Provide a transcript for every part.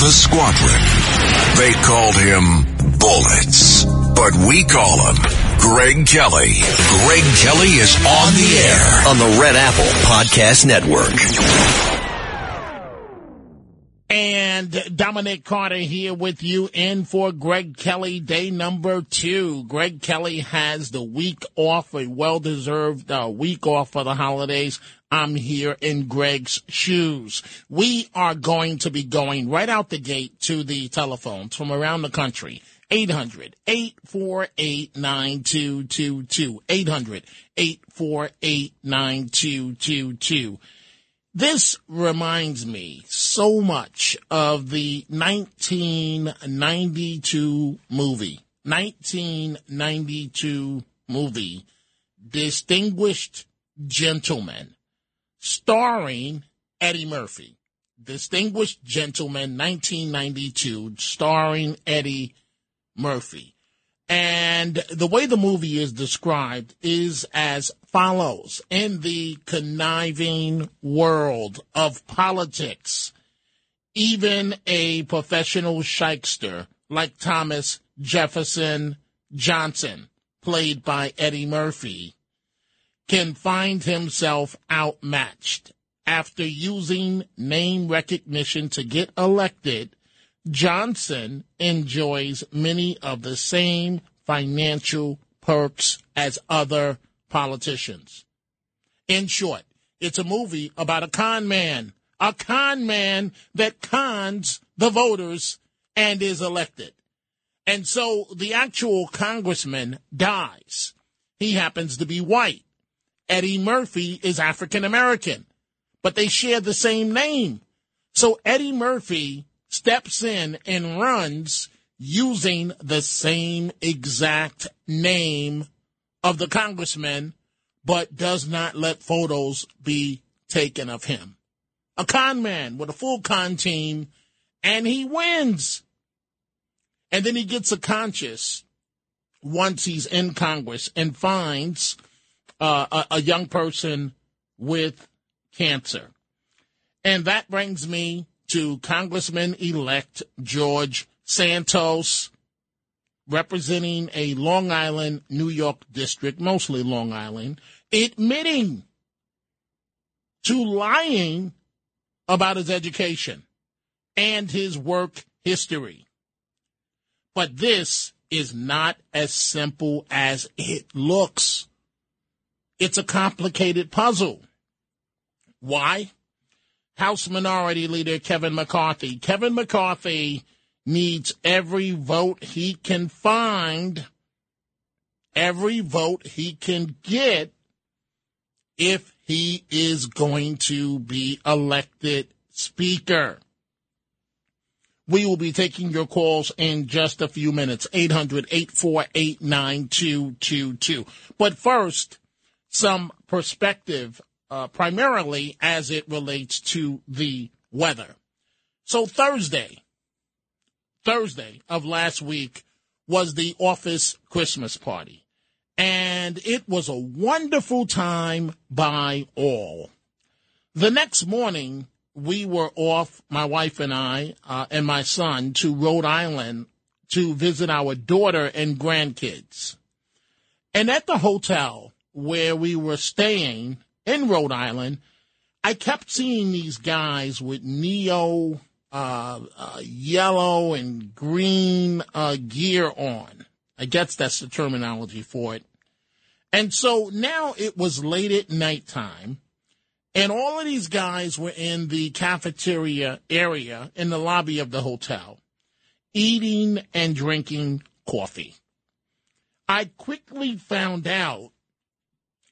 the squadron. They called him Bullets, but we call him Greg Kelly. Greg Kelly is on the air on the Red Apple Podcast Network. And Dominic Carter here with you in for Greg Kelly, day number 2. Greg Kelly has the week off, a well-deserved week off for the holidays. I'm here in Greg's shoes. We are going to be going right out the gate to the telephones from around the country. 800-848-9222. 800-848-9222. This reminds me so much of the 1992 movie, Distinguished Gentlemen, starring Eddie Murphy. Distinguished Gentlemen, 1992, starring Eddie Murphy. And the way the movie is described is as follows. In the conniving world of politics, even a professional shyster like Thomas Jefferson Johnson, played by Eddie Murphy, can find himself outmatched. After using name recognition to get elected, Johnson enjoys many of the same financial perks as other politicians. In short, it's a movie about a con man that cons the voters and is elected. And so the actual congressman dies. He happens to be white. Eddie Murphy is African American, but they share the same name. So Eddie Murphy steps in and runs using the same exact name of the congressman, but does not let photos be taken of him. A con man with a full con team, and he wins. And then he gets a conscience once he's in Congress and finds a young person with cancer. And that brings me to Congressman-elect George Santos, representing a Long Island, New York district, mostly Long Island, admitting to lying about his education and his work history. But this is not as simple as it looks. It's a complicated puzzle. Why? House Minority Leader Kevin McCarthy. Kevin McCarthy needs every vote he can find, every vote he can get, if he is going to be elected Speaker. We will be taking your calls in just a few minutes, 800-848-9222. But first, some perspective primarily as it relates to the weather. So Thursday of last week was the office Christmas party, and it was a wonderful time by all. The next morning, we were off, my wife and I, and my son, to Rhode Island to visit our daughter and grandkids. And at the hotel where we were staying in Rhode Island, I kept seeing these guys with yellow and green gear on. I guess that's the terminology for it. And so now it was late at nighttime, and all of these guys were in the cafeteria area in the lobby of the hotel, eating and drinking coffee. I quickly found out,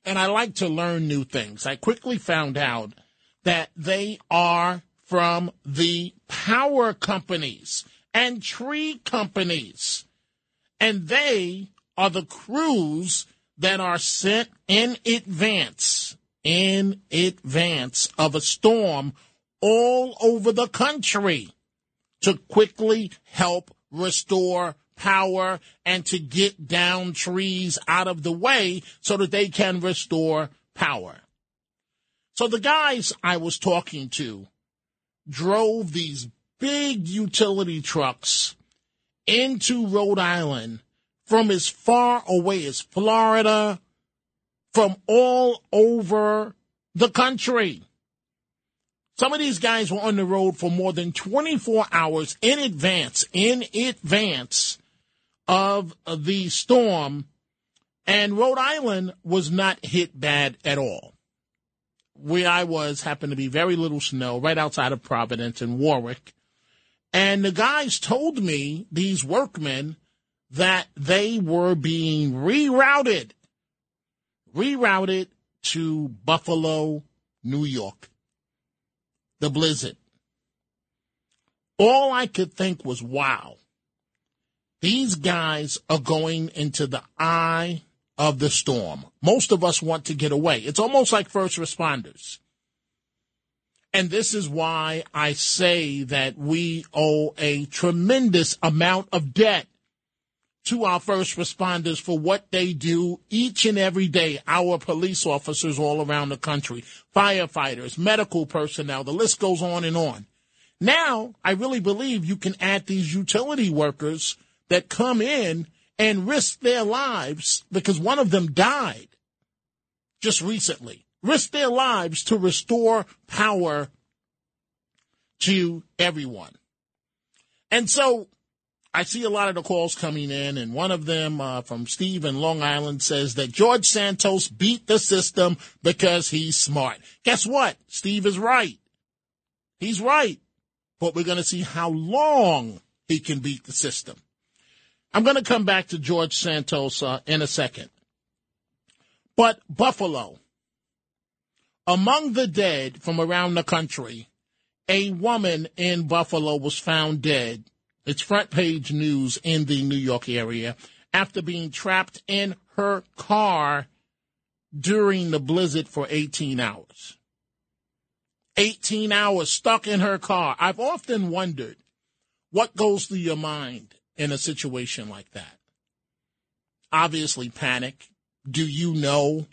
and I like to learn new things, I quickly found out that they are from the power companies and tree companies. And they are the crews that are sent in advance of a storm all over the country to quickly help restore power and to get down trees out of the way so that they can restore power. So the guys I was talking to drove these big utility trucks into Rhode Island from as far away as Florida, from all over the country. Some of these guys were on the road for more than 24 hours in advance of the storm, and Rhode Island was not hit bad at all. Where I was happened to be very little snow right outside of Providence in Warwick, and the guys told me, these workmen, that they were being rerouted to Buffalo, New York. The blizzard. All I could think was, wow, these guys are going into the eye of the storm. Most of us want to get away. It's almost like first responders. And this is why I say that we owe a tremendous amount of debt to our first responders for what they do each and every day, our police officers all around the country, firefighters, medical personnel, the list goes on and on. Now, I really believe you can add these utility workers that come in and risk their lives, because one of them died just recently, risk their lives to restore power to everyone. And so I see a lot of the calls coming in, and one of them from Steve in Long Island says that George Santos beat the system because he's smart. Guess what? Steve is right. He's right. But we're going to see how long he can beat the system. I'm going to come back to George Santos in a second. But Buffalo, among the dead from around the country, a woman in Buffalo was found dead. It's front page news in the New York area after being trapped in her car during the blizzard for 18 hours. 18 hours stuck in her car. I've often wondered what goes through your mind in a situation like that. Obviously panic. Do you know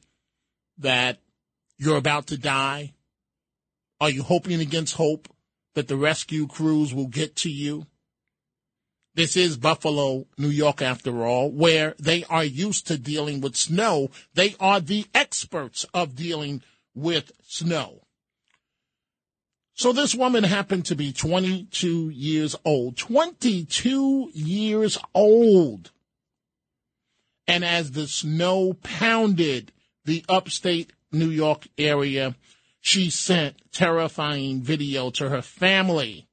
that you're about to die? Are you hoping against hope that the rescue crews will get to you? This is Buffalo, New York, after all, where they are used to dealing with snow. They are the experts of dealing with snow. So this woman happened to be 22 years old. 22 years old. And as the snow pounded the upstate New York area, she sent terrifying video to her family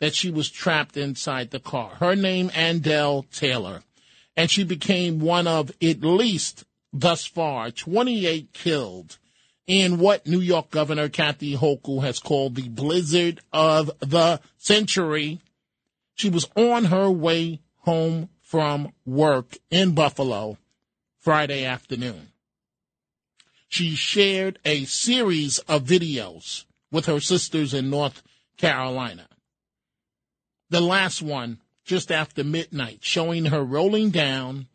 that she was trapped inside the car. Her name, Andell Taylor, and she became one of at least, thus far, 28 killed in what New York Governor Kathy Hochul has called the blizzard of the century. She was on her way home from work in Buffalo Friday afternoon. She shared a series of videos with her sisters in North Carolina. The last one, just after midnight, showing her rolling down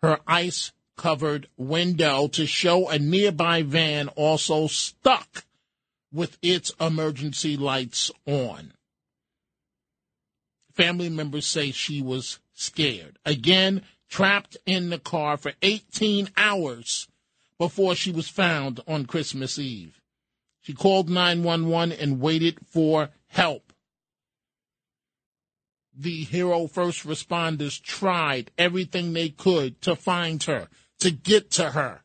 her ice-covered window to show a nearby van also stuck with its emergency lights on. Family members say she was scared. Again, trapped in the car for 18 hours before she was found on Christmas Eve. She called 911 and waited for help. The hero first responders tried everything they could to find her, to get to her.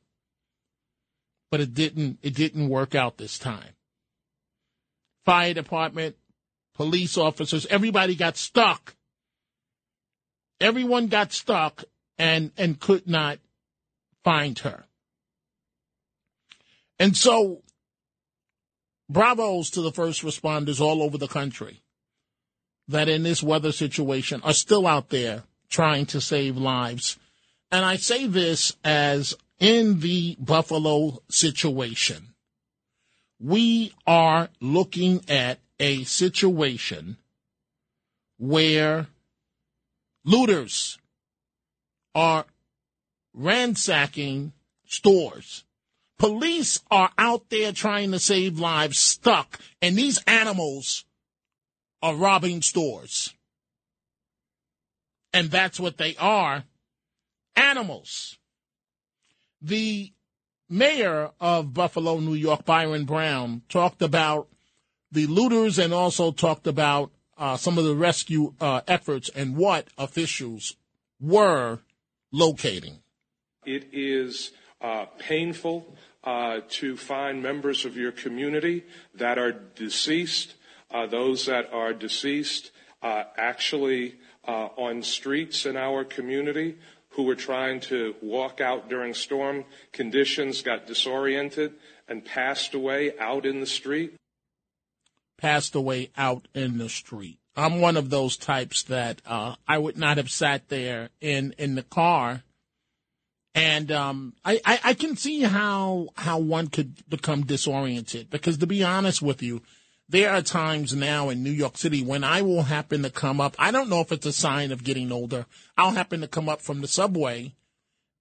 But it didn't work out this time. Fire department, police officers, everybody got stuck. Everyone got stuck and could not find her. And so, bravos to the first responders all over the country that in this weather situation are still out there trying to save lives. And I say this as in the Buffalo situation, we are looking at a situation where looters are ransacking stores. Police are out there trying to save lives, stuck, and these animals are robbing stores. And that's what they are, animals. The mayor of Buffalo, New York, Byron Brown, talked about the looters and also talked about some of the rescue efforts and what officials were locating. It is painful to find members of your community that are deceased, those that are deceased actually on streets in our community, who were trying to walk out during storm conditions, got disoriented, and passed away out in the street. Passed away out in the street. I'm one of those types that I would not have sat there in the car. And I can see how one could become disoriented, because to be honest with you, there are times now in New York City when I will happen to come up. I don't know if it's a sign of getting older. I'll happen to come up from the subway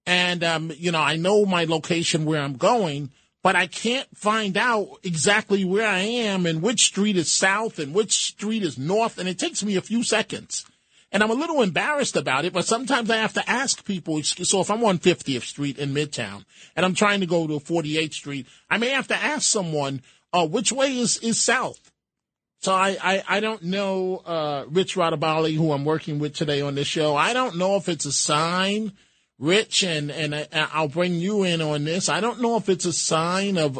and, I know my location where I'm going, but I can't find out exactly where I am and which street is south and which street is north. And it takes me a few seconds. And I'm a little embarrassed about it, but sometimes I have to ask people. So if I'm on 50th Street in Midtown and I'm trying to go to 48th Street, I may have to ask someone, which way is south? So I don't know, Rich Radabali, who I'm working with today on this show. I don't know if it's a sign, Rich, and I'll bring you in on this. I don't know if it's a sign of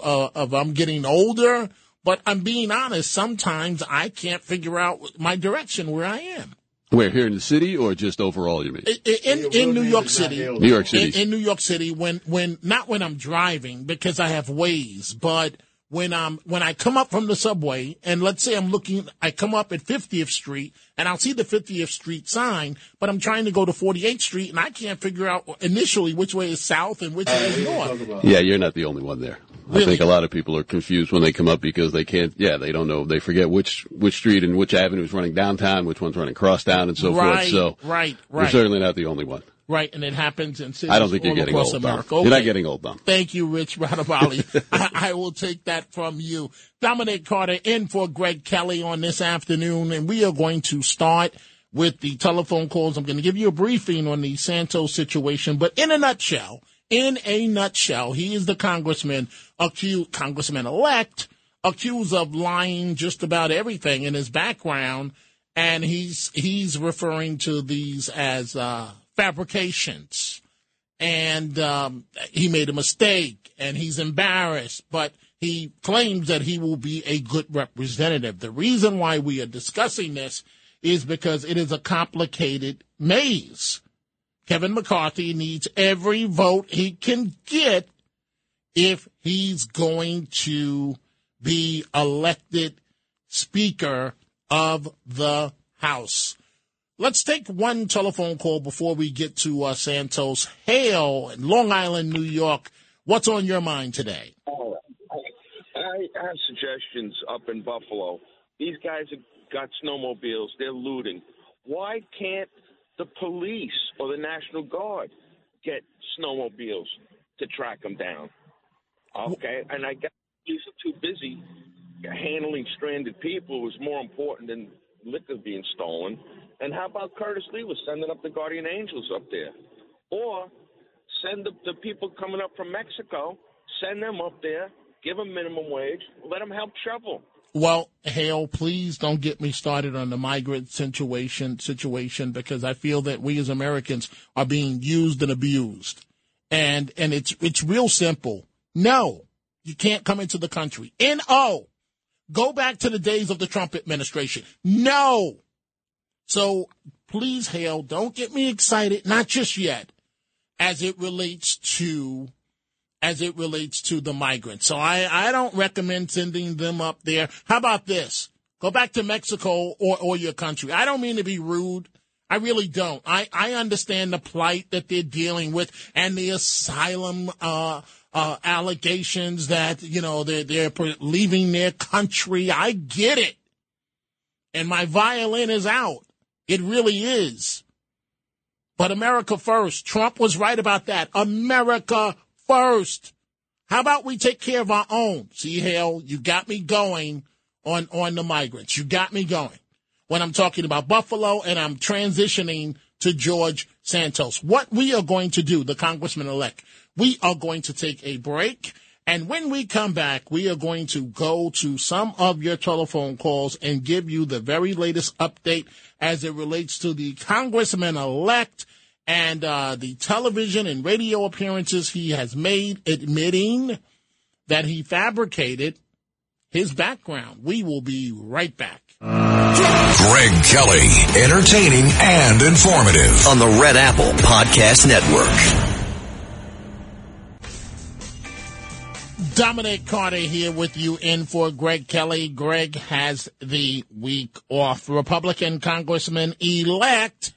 I'm getting older, but I'm being honest. Sometimes I can't figure out my direction where I am. Where, here in the city or just overall, you mean? In New York City. New York City. In New York City, when not when I'm driving, because I have Waze, but when I come up from the subway, and let's say I come up at 50th Street, and I'll see the 50th Street sign, but I'm trying to go to 48th Street, and I can't figure out initially which way is south and which way is north. Yeah, you're not the only one there. Really? I think a lot of people are confused when they come up because they can't, they don't know, they forget which street and which avenue is running downtown, which one's running crosstown and so forth. So right. You're certainly not the only one. Right, and it happens in cities all across America. Okay. You're not getting old, Dom. Thank you, Rich Radabali. I will take that from you. Dominic Carter in for Greg Kelly on this afternoon, and we are going to start with the telephone calls. I'm going to give you a briefing on the Santos situation, but in a nutshell, he is the congressman, Congressman-elect, accused of lying just about everything in his background, and he's referring to these as fabrications, and he made a mistake, and he's embarrassed, but he claims that he will be a good representative. The reason why we are discussing this is because it is a complicated maze. Kevin McCarthy needs every vote he can get if he's going to be elected Speaker of the House. Let's take one telephone call before we get to Santos. Hale in Long Island, New York. What's on your mind today? Oh, I have suggestions up in Buffalo. These guys have got snowmobiles. They're looting. Why can't the police or the National Guard get snowmobiles to track them down? Okay, and I guess police are too busy handling stranded people, was more important than liquor being stolen. And how about Curtis Lee was sending up the Guardian Angels up there? Or send the people coming up from Mexico, send them up there, give them minimum wage, let them help shovel. Well, Hale, please don't get me started on the migrant situation because I feel that we as Americans are being used and abused. And it's real simple. No, you can't come into the country. N-O. Go back to the days of the Trump administration. No. So please, Hale, don't get me excited, not just yet, as it relates to the migrants. So I don't recommend sending them up there. How about this? Go back to Mexico or your country. I don't mean to be rude. I really don't. I understand the plight that they're dealing with and the asylum allegations that, they're leaving their country. I get it. And my violin is out. It really is. But America first. Trump was right about that. America first. How about we take care of our own? See, Hale, you got me going on the migrants. You got me going. when I'm talking about Buffalo, and I'm transitioning to George Santos. What we are going to do, the Congressman-elect, we are going to take a break. And when we come back, we are going to go to some of your telephone calls and give you the very latest update as it relates to the Congressman-elect and the television and radio appearances he has made, admitting that he fabricated his background. We will be right back. Greg Kelly, entertaining and informative on the Red Apple Podcast Network. Dominic Carter here with you in for Greg Kelly. Greg has the week off. Republican Congressman-elect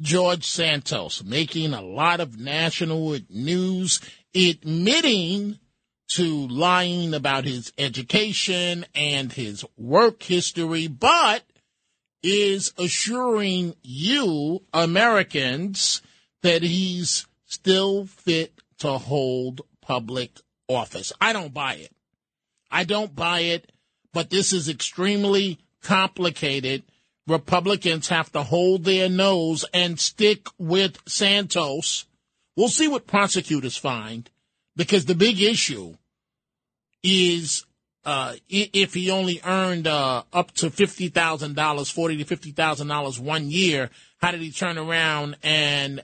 George Santos making a lot of national news, admitting to lying about his education and his work history, but is assuring you, Americans, that he's still fit to hold public office. I don't buy it. I don't buy it, but this is extremely complicated. Republicans have to hold their nose and stick with Santos. We'll see what prosecutors find, because the big issue is if he only earned up to $50,000, $40,000 to $50,000 1 year, how did he turn around and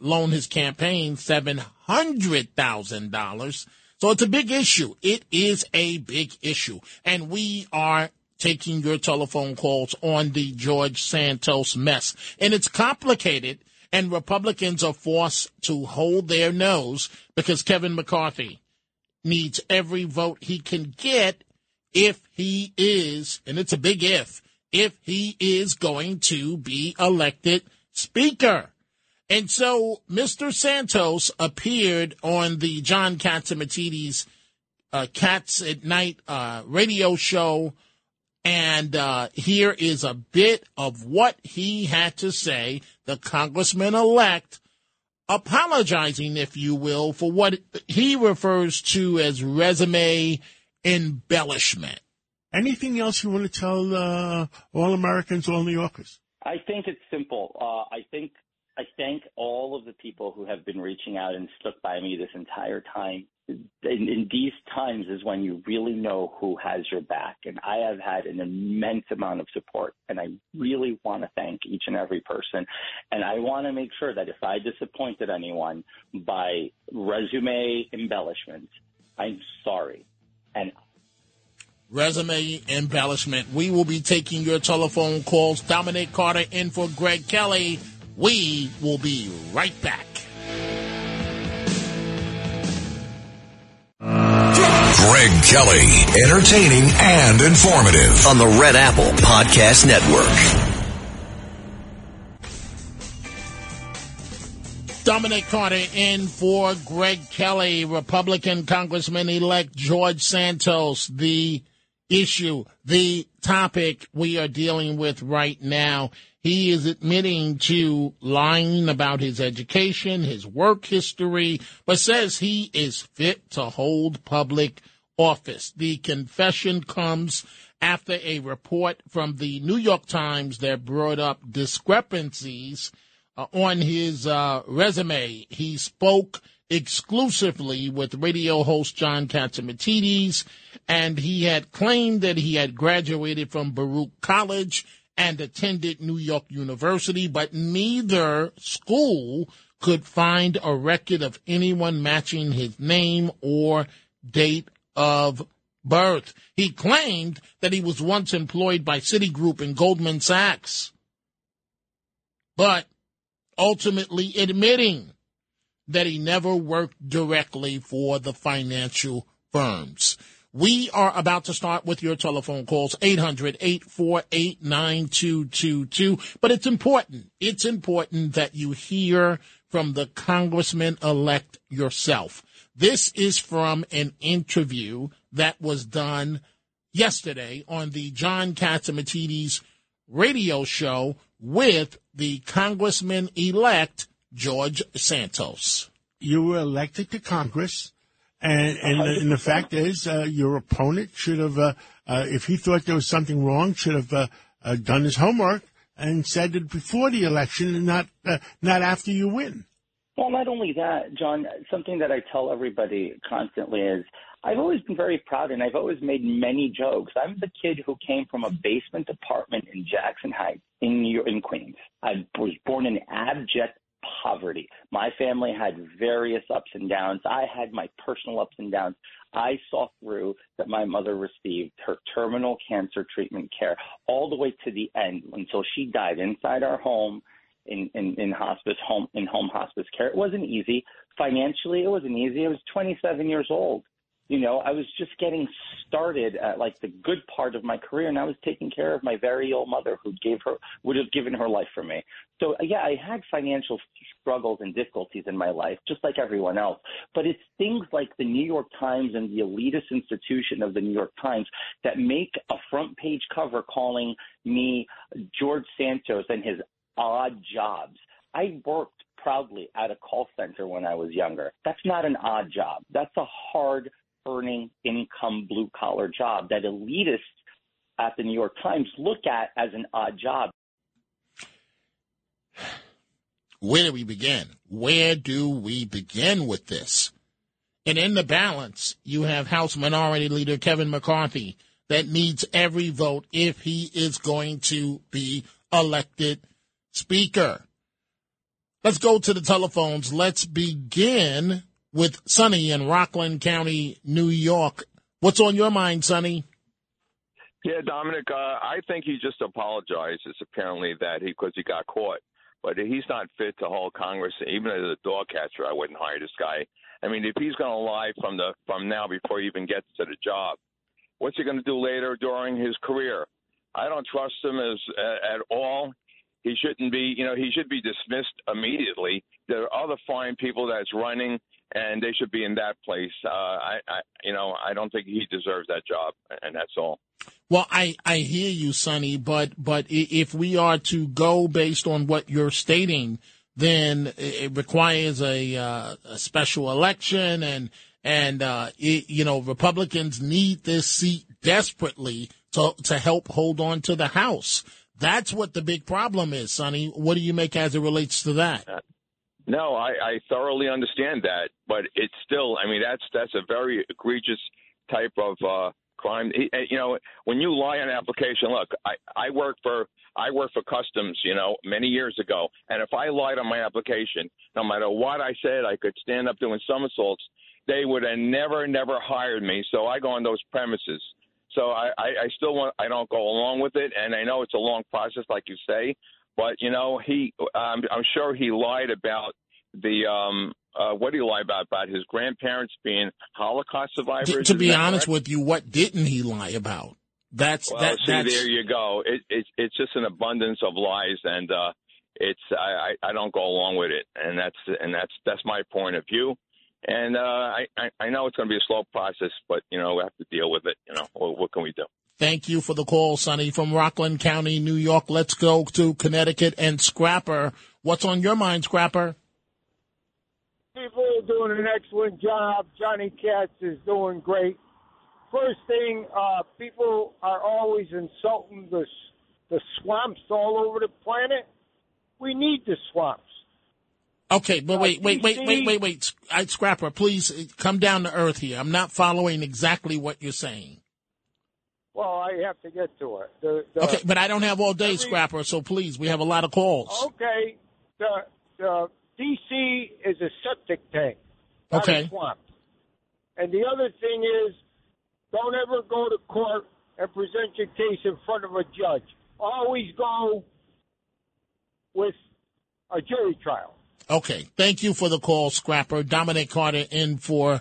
loan his campaign $700,000? So it's a big issue. It is a big issue. And we are taking your telephone calls on the George Santos mess. And it's complicated, and Republicans are forced to hold their nose because Kevin McCarthy needs every vote he can get if he is, and it's a big if he is going to be elected speaker. And so Mr. Santos appeared on the John Katsimatidis Cats at Night radio show, and here is a bit of what he had to say, the Congressman-elect, apologizing, if you will, for what he refers to as resume embellishment. Anything else you want to tell all Americans, all New Yorkers? I think it's simple. I thank all of the people who have been reaching out and stuck by me this entire time. In these times is when you really know who has your back. And I have had an immense amount of support, and I really want to thank each and every person. And I want to make sure that if I disappointed anyone by resume embellishment, I'm sorry. And resume embellishment. We will be taking your telephone calls. Dominic Carter in for Greg Kelly. We will be right back. Greg Kelly, entertaining and informative on the Red Apple Podcast Network. Dominic Carter in for Greg Kelly. Republican Congressman-elect George Santos, the issue, the topic we are dealing with right now. He is admitting to lying about his education, his work history, but says he is fit to hold public office. The confession comes after a report from the New York Times that brought up discrepancies on his resume. He spoke exclusively with radio host John Katsimatidis, and he had claimed that he had graduated from Baruch College and attended New York University, but neither school could find a record of anyone matching his name or date of birth. He claimed that he was once employed by Citigroup and Goldman Sachs, but ultimately admitting that he never worked directly for the financial firms. We are about to start with your telephone calls, 800-848-9222. But it's important. It's important that you hear from the Congressman-elect yourself. This is from an interview that was done yesterday on the John Katsimatidis radio show with the Congressman-elect George Santos. You were elected to Congress. And the fact is, your opponent should have, if he thought there was something wrong, should have done his homework and said it before the election and not after you win. Well, not only that, John, something that I tell everybody constantly is I've always been very proud and I've always made many jokes. I'm the kid who came from a basement apartment in Jackson Heights in Queens. I was born in abject poverty. My family had various ups and downs. I had my personal ups and downs. I saw through that my mother received her terminal cancer treatment care all the way to the end until she died inside our home in home hospice care. It wasn't easy. Financially, it wasn't easy. I was 27 years old. You know, I was just getting started at like the good part of my career, and I was taking care of my very old mother who would have given her life for me. So, yeah, I had financial struggles and difficulties in my life, just like everyone else. But it's things like the New York Times and the elitist institution of the New York Times that make a front page cover calling me George Santos and his odd jobs. I worked proudly at a call center when I was younger. That's not an odd job. That's a hard earning income, blue-collar job that elitists at the New York Times look at as an odd job. Where do we begin? Where do we begin with this? And in the balance, you have House Minority Leader Kevin McCarthy that needs every vote if he is going to be elected Speaker. Let's go to the telephones. Let's begin with Sonny in Rockland County, New York. What's on your mind, Sonny? Yeah, Dominic, I think he just apologizes apparently that because he got caught. But he's not fit to hold Congress. Even as a dog catcher, I wouldn't hire this guy. I mean, if he's going to lie from now before he even gets to the job, what's he going to do later during his career? I don't trust him at all. He shouldn't be, he should be dismissed immediately. There are other fine people that's running, and they should be in that place. I don't think he deserves that job, and that's all. Well, I hear you, Sonny, but if we are to go based on what you're stating, then it requires a special election, and Republicans need this seat desperately to help hold on to the House. That's what the big problem is, Sonny. What do you make as it relates to that? No, I thoroughly understand that, but it's still, that's a very egregious type of crime. When you lie on an application, look, I worked for Customs, many years ago, and if I lied on my application, no matter what I said, I could stand up doing somersaults. They would have never hired me, so I go on those premises. So I don't go along with it, and I know it's a long process, like you say. But I'm sure he lied about what did he lie about his grandparents being Holocaust survivors? To be honest with you, what didn't he lie about? There you go. It's just an abundance of lies, and I don't go along with it, and that's my point of view. And I know it's going to be a slow process, but, we have to deal with it. What can we do? Thank you for the call, Sonny, from Rockland County, New York. Let's go to Connecticut and Scrapper. What's on your mind, Scrapper? People are doing an excellent job. Johnny Katz is doing great. First thing, people are always insulting the swamps all over the planet. We need the swamps. Okay, but wait. Scrapper, please come down to earth here. I'm not following exactly what you're saying. Well, I have to get to it. Okay, but I don't have all day, Scrapper, so please, we have a lot of calls. Okay, the D.C. is a septic tank, not a swamp. And the other thing is, don't ever go to court and present your case in front of a judge. Always go with a jury trial. Okay, thank you for the call, Scrapper. Dominic Carter in for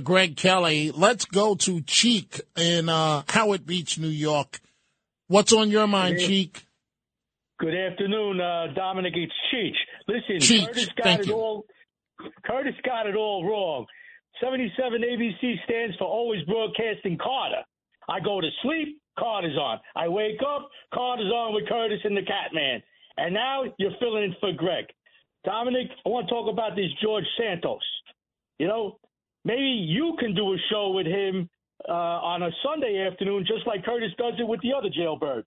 Greg Kelly. Let's go to Cheek in Howard Beach, New York. What's on your mind, Cheek? Good afternoon, Dominic. It's Cheek. Listen, Cheek, Curtis got it all wrong. 77 ABC stands for Always Broadcasting Carter. I go to sleep, Carter's on. I wake up, Carter's on with Curtis and the Catman. And now you're filling in for Greg. Dominic, I want to talk about this George Santos. Maybe you can do a show with him on a Sunday afternoon, just like Curtis does it with the other jailbird.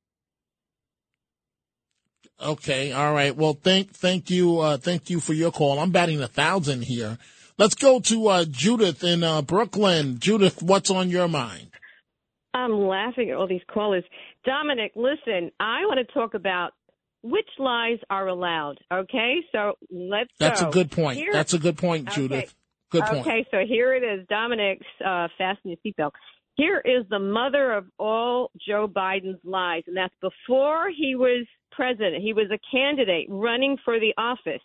Okay, all right. Well, thank you for your call. I'm batting 1,000 here. Let's go to Judith in Brooklyn. Judith, what's on your mind? I'm laughing at all these callers. Dominic, listen, I want to talk about which lies are allowed. Okay, so let's go. A good point. That's a good point, Judith. Okay. Good point. Okay, so here it is. Dominic's fasten your seatbelt. Here is the mother of all Joe Biden's lies, and that's before he was president. He was a candidate running for the office.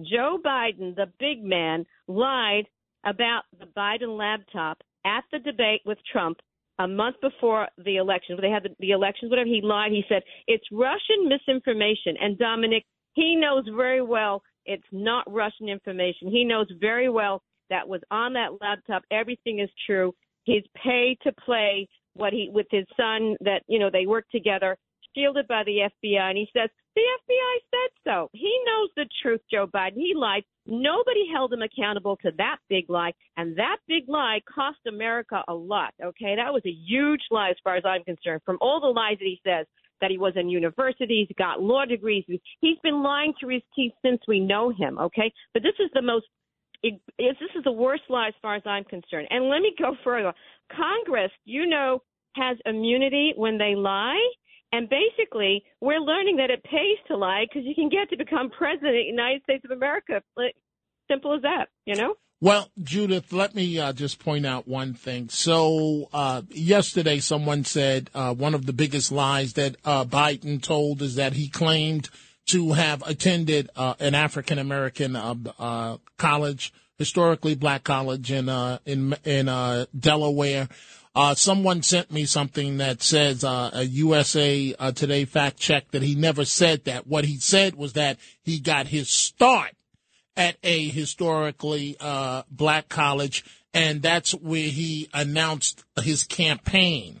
Joe Biden, the big man, lied about the Biden laptop at the debate with Trump a month before the election. They had the elections, whatever. He lied. He said, it's Russian misinformation. And Dominic, he knows very well it's not Russian information. He knows very well that was on that laptop. Everything is true. He's paid to play with his son that, you know, they work together, shielded by the FBI. And he says, the FBI said so. He knows the truth, Joe Biden. He lied. Nobody held him accountable to that big lie. And that big lie cost America a lot. Okay, that was a huge lie as far as I'm concerned. From all the lies that he says, that he was in universities, got law degrees. He's been lying to his teeth since we know him. Okay, but this is the most. This is the worst lie as far as I'm concerned. And let me go further. Congress, you know, has immunity when they lie. And basically, we're learning that it pays to lie because you can get to become president of the United States of America. Simple as that, you know? Well, Judith, let me just point out one thing. So yesterday someone said one of the biggest lies that Biden told is that he claimed to have attended an African-American college, historically black college in Delaware. Someone sent me something that says a USA Today fact check that he never said that. What he said was that he got his start at a historically black college, and that's where he announced his campaign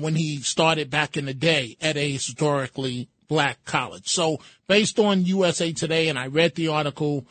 when he started back in the day at a historically black college. So based on USA Today, and I read the article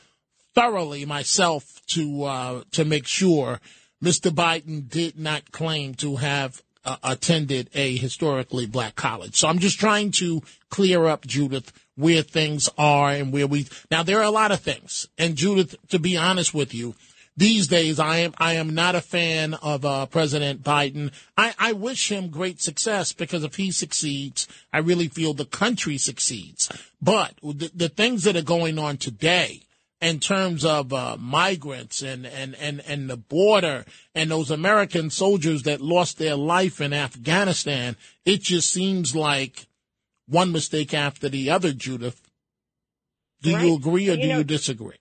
thoroughly myself to make sure Mr. Biden did not claim to have attended a historically black college. So I'm just trying to clear up, Judith, where things are and where we – now, there are a lot of things. And, Judith, to be honest with you, these days I am not a fan of President Biden. I wish him great success because if he succeeds, I really feel the country succeeds. But the things that are going on today – in terms of migrants and the border and those American soldiers that lost their life in Afghanistan, it just seems like one mistake after the other, Judith. Do right. you agree or do you disagree?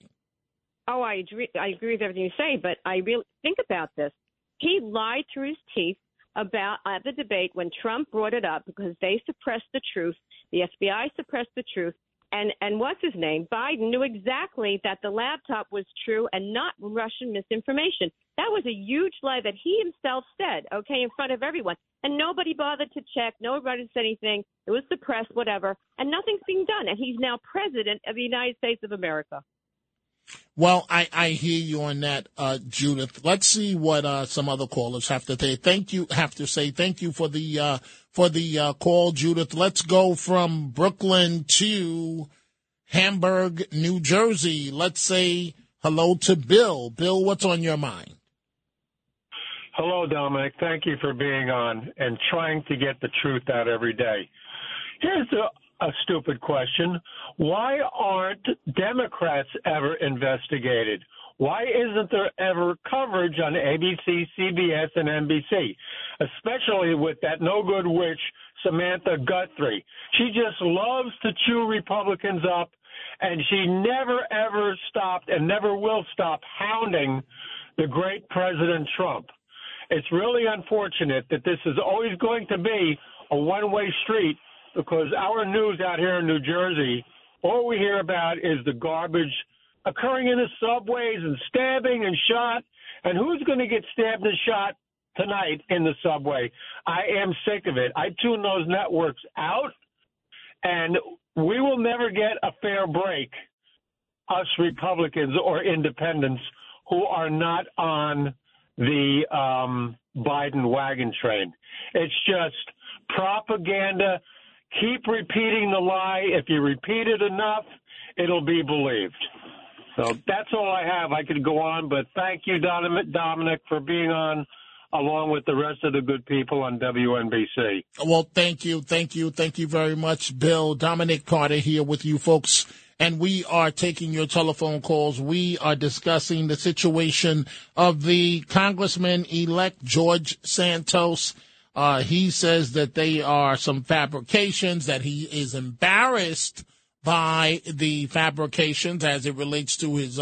Oh, I agree with everything you say, but I really think about this. He lied through his teeth about at the debate when Trump brought it up because they suppressed the truth. The FBI suppressed the truth. And what's his name? Biden knew exactly that the laptop was true and not Russian misinformation. That was a huge lie that he himself said, okay, in front of everyone. And nobody bothered to check. Nobody said anything. It was suppressed, whatever. And nothing's being done. And he's now president of the United States of America. Well, I hear you on that, Judith. Let's see what some other callers have to say. Thank you for the call, Judith. Let's go from Brooklyn to Hamburg, New Jersey. Let's say hello to Bill. Bill, what's on your mind? Hello, Dominic. Thank you for being on and trying to get the truth out every day. Here's a stupid question. Why aren't Democrats ever investigated? Why isn't there ever coverage on ABC, CBS, and NBC, especially with that no-good witch, Samantha Guthrie? She just loves to chew Republicans up, and she never, ever stopped and never will stop hounding the great President Trump. It's really unfortunate that this is always going to be a one-way street, because our news out here in New Jersey, all we hear about is the garbage occurring in the subways and stabbing and shot. And who's going to get stabbed and shot tonight in the subway? I am sick of it. I tune those networks out, and we will never get a fair break, us Republicans or independents who are not on the Biden wagon train. It's just propaganda. Keep repeating the lie. If you repeat it enough, it'll be believed. So that's all I have. I could go on, but thank you, Dominic, for being on, along with the rest of the good people on WNBC. Well, thank you. Thank you. Thank you very much, Bill. Dominic Carter here with you folks. And we are taking your telephone calls. We are discussing the situation of the Congressman-elect George Santos. He says that they are some fabrications, that he is embarrassed by the fabrications as it relates to his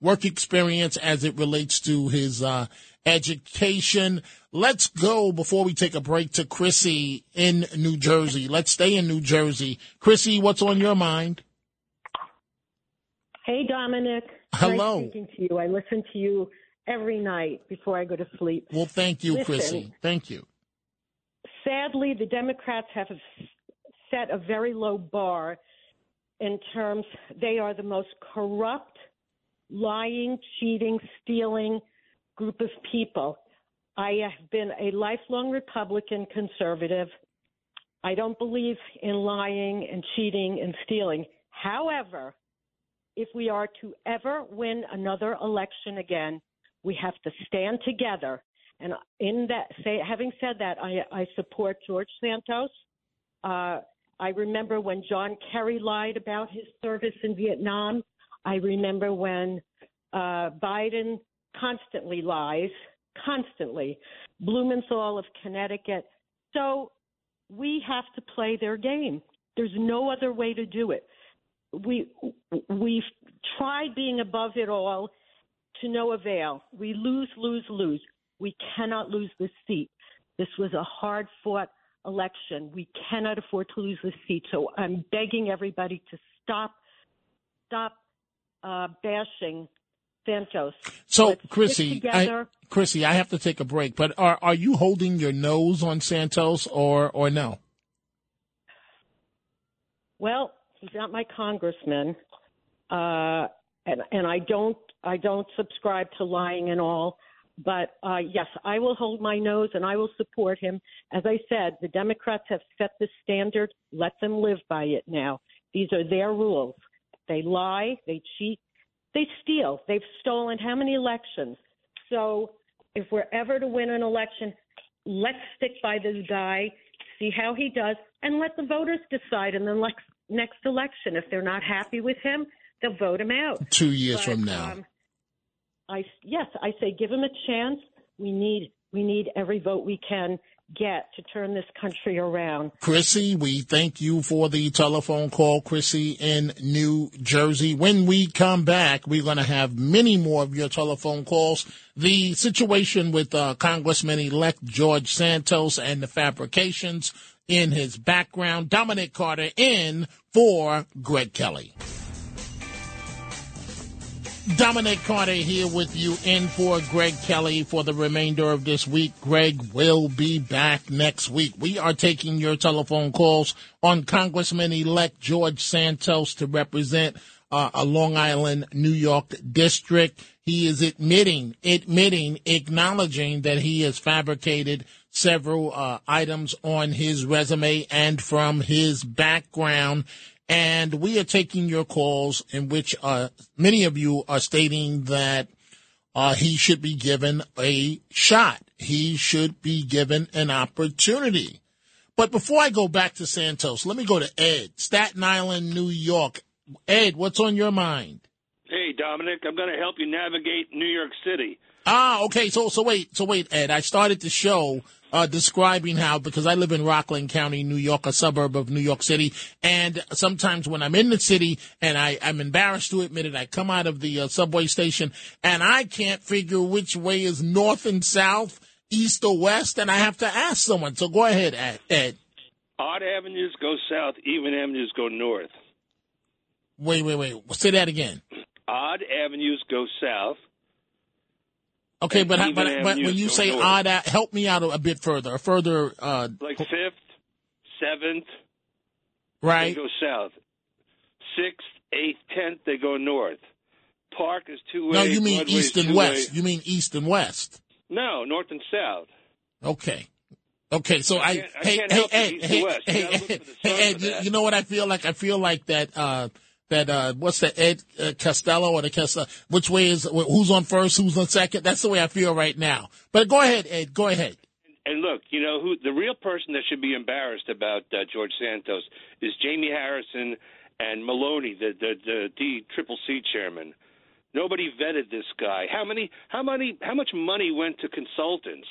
work experience, as it relates to his education. Let's go, before we take a break, to Chrissy in New Jersey. Let's stay in New Jersey. Chrissy, what's on your mind? Hey, Dominic. Hello. Nice speaking to you. I listen to you every night before I go to sleep. Well, thank you, Chrissy. Thank you. Sadly, the Democrats have set a very low bar in terms they are the most corrupt, lying, cheating, stealing group of people. I have been a lifelong Republican conservative. I don't believe in lying and cheating and stealing. However, if we are to ever win another election again, we have to stand together. And in that, having said that, I support George Santos. I remember when John Kerry lied about his service in Vietnam. I remember when Biden constantly lies, constantly. Blumenthal of Connecticut. So we have to play their game. There's no other way to do it. We've tried being above it all to no avail. We lose, lose, lose. We cannot lose this seat. This was a hard-fought election. We cannot afford to lose this seat. So I'm begging everybody to stop bashing Santos. So, Chrissy, I have to take a break. But are you holding your nose on Santos or no? Well, he's not my congressman, and I don't subscribe to lying and all. But, yes, I will hold my nose and I will support him. As I said, the Democrats have set the standard. Let them live by it now. These are their rules. They lie. They cheat. They steal. They've stolen how many elections? So if we're ever to win an election, let's stick by this guy, see how he does, and let the voters decide in the next election. If they're not happy with him, they'll vote him out. 2 years from now. I say give him a chance. We need every vote we can get to turn this country around. Chrissy, we thank you for the telephone call, Chrissy in New Jersey. When we come back, we're going to have many more of your telephone calls. The situation with Congressman-elect George Santos and the fabrications in his background. Dominic Carter in for Greg Kelly. Dominic Carter here with you in for Greg Kelly for the remainder of this week. Greg will be back next week. We are taking your telephone calls on Congressman-elect George Santos to represent a Long Island, New York district. He is acknowledging that he has fabricated several items on his resume and from his background. And we are taking your calls in which many of you are stating that he should be given a shot. He should be given an opportunity. But before I go back to Santos, let me go to Ed, Staten Island, New York. Ed, what's on your mind? Hey, Dominic, I'm going to help you navigate New York City. Ah, okay. So wait, Ed. I started the show describing how, because I live in Rockland County, New York, a suburb of New York City, and sometimes when I'm in the city and I'm embarrassed to admit it, I come out of the subway station and I can't figure which way is north and south, east or west, and I have to ask someone. So go ahead, Ed. Odd avenues go south, even avenues go north. Wait. Say that again. Odd avenues go south. Okay, but when you say odd, help me out a bit further. Like 5th, 7th, right? They go south. 6th, 8th, 10th, they go north. Park is two-way. No, you mean east and west. You mean east and west. No, north and south. Okay. Okay, so Ed, you know what I feel like? I feel like that what's the Ed Costello or the Costello? Which way is who's on first, who's on second? That's the way I feel right now. But go ahead, Ed. Go ahead. And look, you know who the real person that should be embarrassed about George Santos is Jamie Harrison and Maloney, the DCCC chairman. Nobody vetted this guy. How much money went to consultants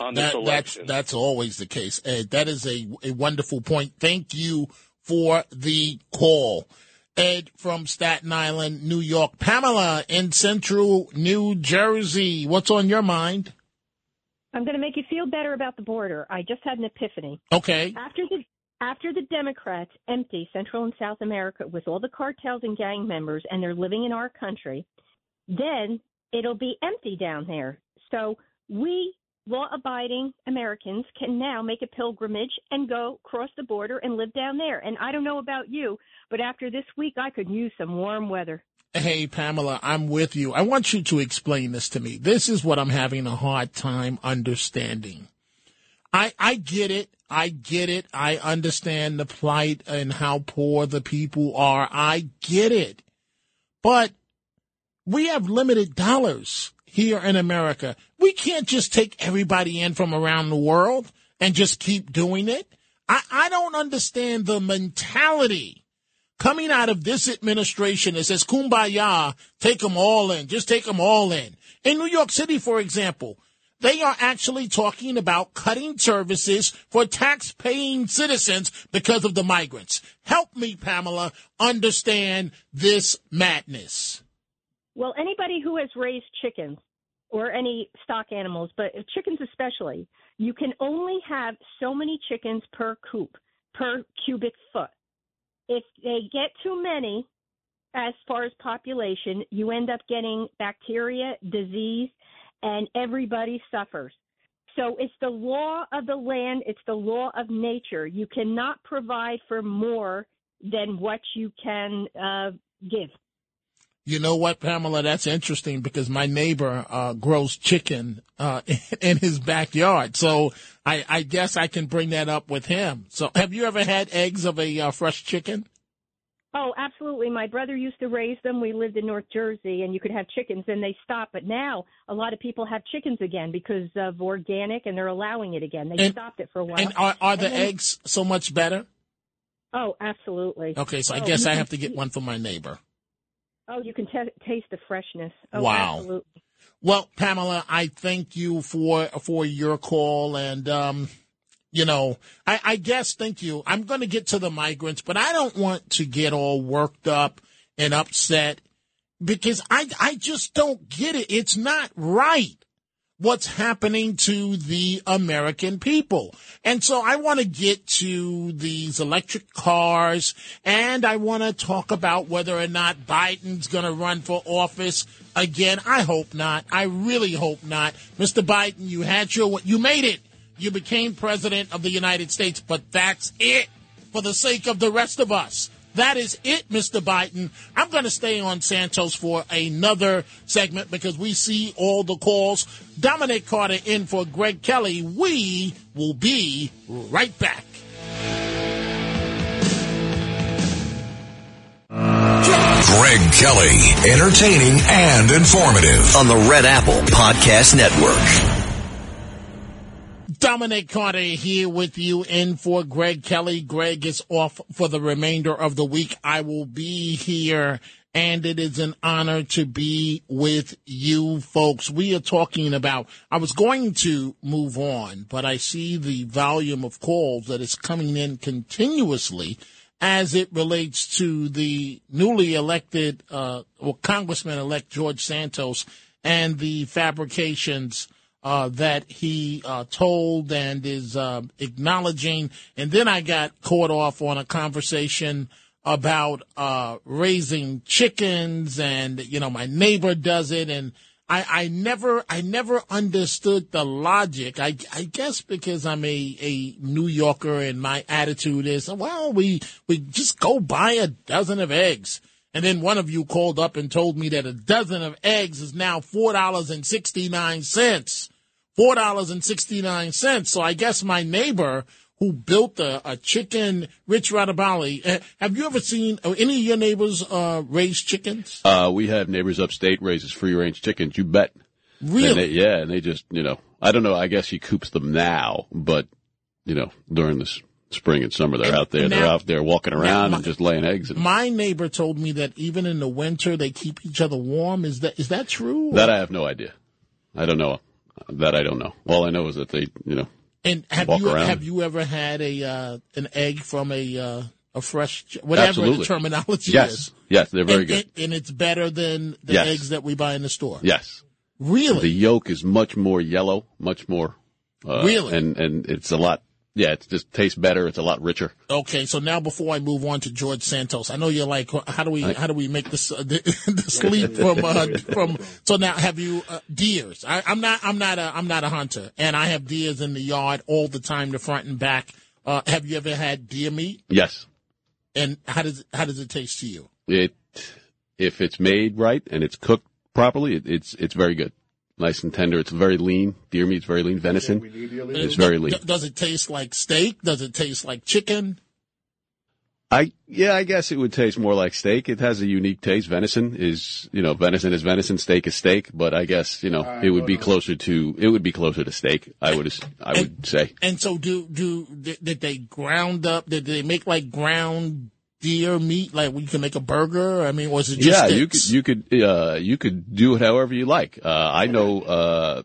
on this election? That's always the case. Ed, that is a wonderful point. Thank you for the call. Ed from Staten Island, New York. Pamela in Central New Jersey. What's on your mind? I'm going to make you feel better about the border. I just had an epiphany. Okay. After the Democrats empty Central and South America with all the cartels and gang members, and they're living in our country, then it'll be empty down there. So we law-abiding Americans can now make a pilgrimage and go cross the border and live down there. And I don't know about you, but after this week, I could use some warm weather. Hey, Pamela, I'm with you. I want you to explain this to me. This is what I'm having a hard time understanding. I get it. I understand the plight and how poor the people are. I get it. But we have limited dollars here in America. We can't just take everybody in from around the world and just keep doing it. I don't understand the mentality coming out of this administration that says, kumbaya, take them all in, just take them all in. In New York City, for example, they are actually talking about cutting services for tax-paying citizens because of the migrants. Help me, Pamela, understand this madness. Well, anybody who has raised chickens or any stock animals, but chickens especially, you can only have so many chickens per coop, per cubic foot. If they get too many, as far as population, you end up getting bacteria, disease, and everybody suffers. So it's the law of the land. It's the law of nature. You cannot provide for more than what you can give. You know what, Pamela? That's interesting because my neighbor grows chicken in his backyard. So I guess I can bring that up with him. So have you ever had eggs of a fresh chicken? Oh, absolutely. My brother used to raise them. We lived in North Jersey, and you could have chickens, and they stopped. But now a lot of people have chickens again because of organic, and they're allowing it again. They stopped it for a while. And are the eggs so much better? Oh, absolutely. Okay, so I guess I have to get one for my neighbor. Oh, you can taste the freshness. Oh, wow. Absolutely. Well, Pamela, I thank you for your call. And, you know, I guess, thank you. I'm going to get to the migrants, but I don't want to get all worked up and upset because I just don't get it. It's not right what's happening to the American people. And so I want to get to these electric cars, and I want to talk about whether or not Biden's going to run for office again. I hope not. I really hope not. Mr. Biden, you made it. You became president of the United States, but that's it for the sake of the rest of us. That is it, Mr. Biden. I'm going to stay on Santos for another segment because we see all the calls. Dominic Carter in for Greg Kelly. We will be right back. Greg Kelly, entertaining and informative on the Red Apple Podcast Network. Dominic Carter here with you in for Greg Kelly. Greg is off for the remainder of the week. I will be here, and it is an honor to be with you folks. We are talking about, I was going to move on, but I see the volume of calls that is coming in continuously as it relates to the newly elected Congressman-elect George Santos and the fabrications that he told and is acknowledging. And then I got caught off on a conversation about raising chickens and, you know, my neighbor does it. And I never understood the logic. I guess because I'm a New Yorker and my attitude is, well, we just go buy a dozen of eggs. And then one of you called up and told me that a dozen of eggs is now $4.69. $4.69. So I guess my neighbor who built a chicken, Rich Radabali. Have you ever seen any of your neighbors raise chickens? We have neighbors upstate raises free-range chickens, you bet. Really? And they just, I don't know, I guess he coops them now, but, during this spring and summer they're out there. They're out there walking around and just laying eggs. My neighbor told me that even in the winter they keep each other warm. Is that true? That I have no idea. I don't know. All I know is that they, And have you ever had an egg from a fresh, whatever Absolutely. The terminology yes. is? Yes, they're very good. And it's better than the yes. eggs that we buy in the store? Yes. Really? The yolk is much more yellow, much more. Really? And it's a lot, it just tastes better. It's a lot richer. Okay, so now before I move on to George Santos, I know you're like, how do we make this this leap from? So now, have you deers? I'm not a hunter, and I have deers in the yard all the time, the front and back. Have you ever had deer meat? Yes. And how does it taste to you? If it's made right and it's cooked properly, it's very good. Nice and tender. It's very lean. Deer meat's very lean. Venison is very lean. Does it taste like steak? Does it taste like chicken? I guess it would taste more like steak. It has a unique taste. Venison is venison. Steak is steak. But I guess it would be closer to steak. I would say. And so did they ground up? Did they make like ground deer meat, like we can make a burger? I mean, was it just sticks? You could do it however you like. I know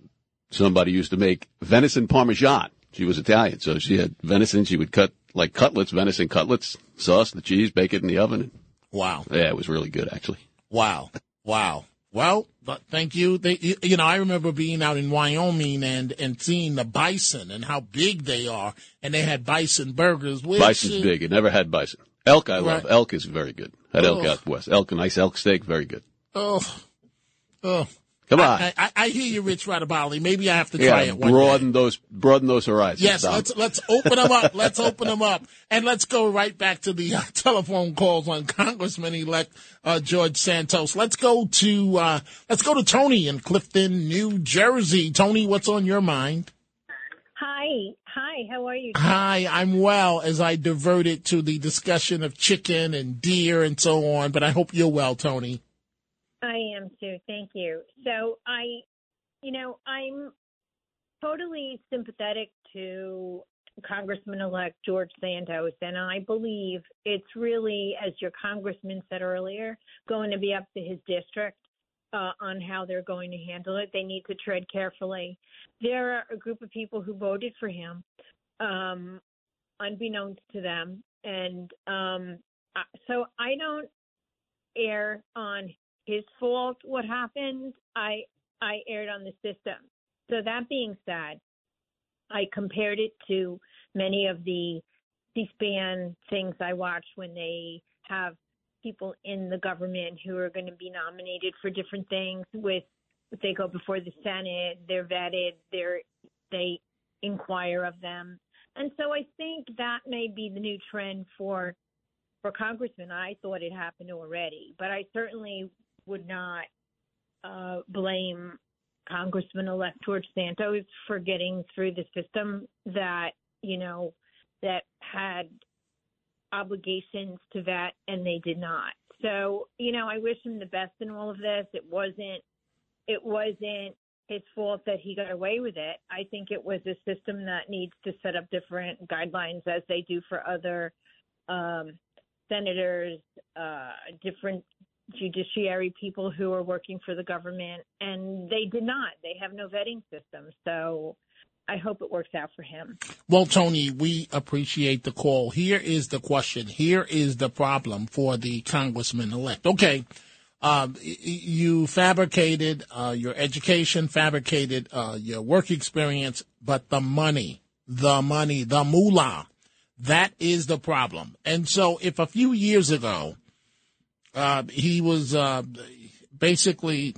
somebody used to make venison parmesan. She was Italian, so she had venison. She would cut like cutlets, venison cutlets, sauce the cheese, bake it in the oven. Wow. Yeah, it was really good, actually. Wow. Well, thank you. I remember being out in Wyoming and seeing the bison and how big they are, and they had bison burgers. Bison's big. It never had bison. Elk, I love. Right. Elk is very good. Had elk out west. Elk, a nice elk steak, very good. Oh, come on! I hear you, Rich Radabali. Maybe I have to try it one day. Broaden those horizons. Yes, Don. Let's open them up. Let's open them up, and let's go right back to the telephone calls on Congressman-elect George Santos. Let's go to Tony in Clifton, New Jersey. Tony, what's on your mind? Hi, how are you? Hi, I'm well, as I diverted to the discussion of chicken and deer and so on, but I hope you're well, Tony. I am too, thank you. So I'm totally sympathetic to Congressman-elect George Santos, and I believe it's really, as your congressman said earlier, going to be up to his district. On how they're going to handle it. They need to tread carefully. There are a group of people who voted for him, unbeknownst to them. And so I don't err on his fault, what happened. I erred on the system. So that being said, I compared it to many of the C-SPAN things I watch when they have people in the government who are going to be nominated for different things. They go before the Senate, they're vetted, they inquire of them. And so I think that may be the new trend for congressmen. I thought it happened already, but I certainly would not blame Congressman-elect George Santos for getting through the system that had obligations to vet, and they did not. So, I wish him the best in all of this. It wasn't his fault that he got away with it. I think it was a system that needs to set up different guidelines, as they do for other senators, different judiciary people who are working for the government, and they did not. They have no vetting system. So I hope it works out for him. Well, Tony, we appreciate the call. Here is the question. Here is the problem for the congressman-elect. Okay, you fabricated your education, fabricated your work experience, but the money, the moolah, that is the problem. And so if a few years ago he was basically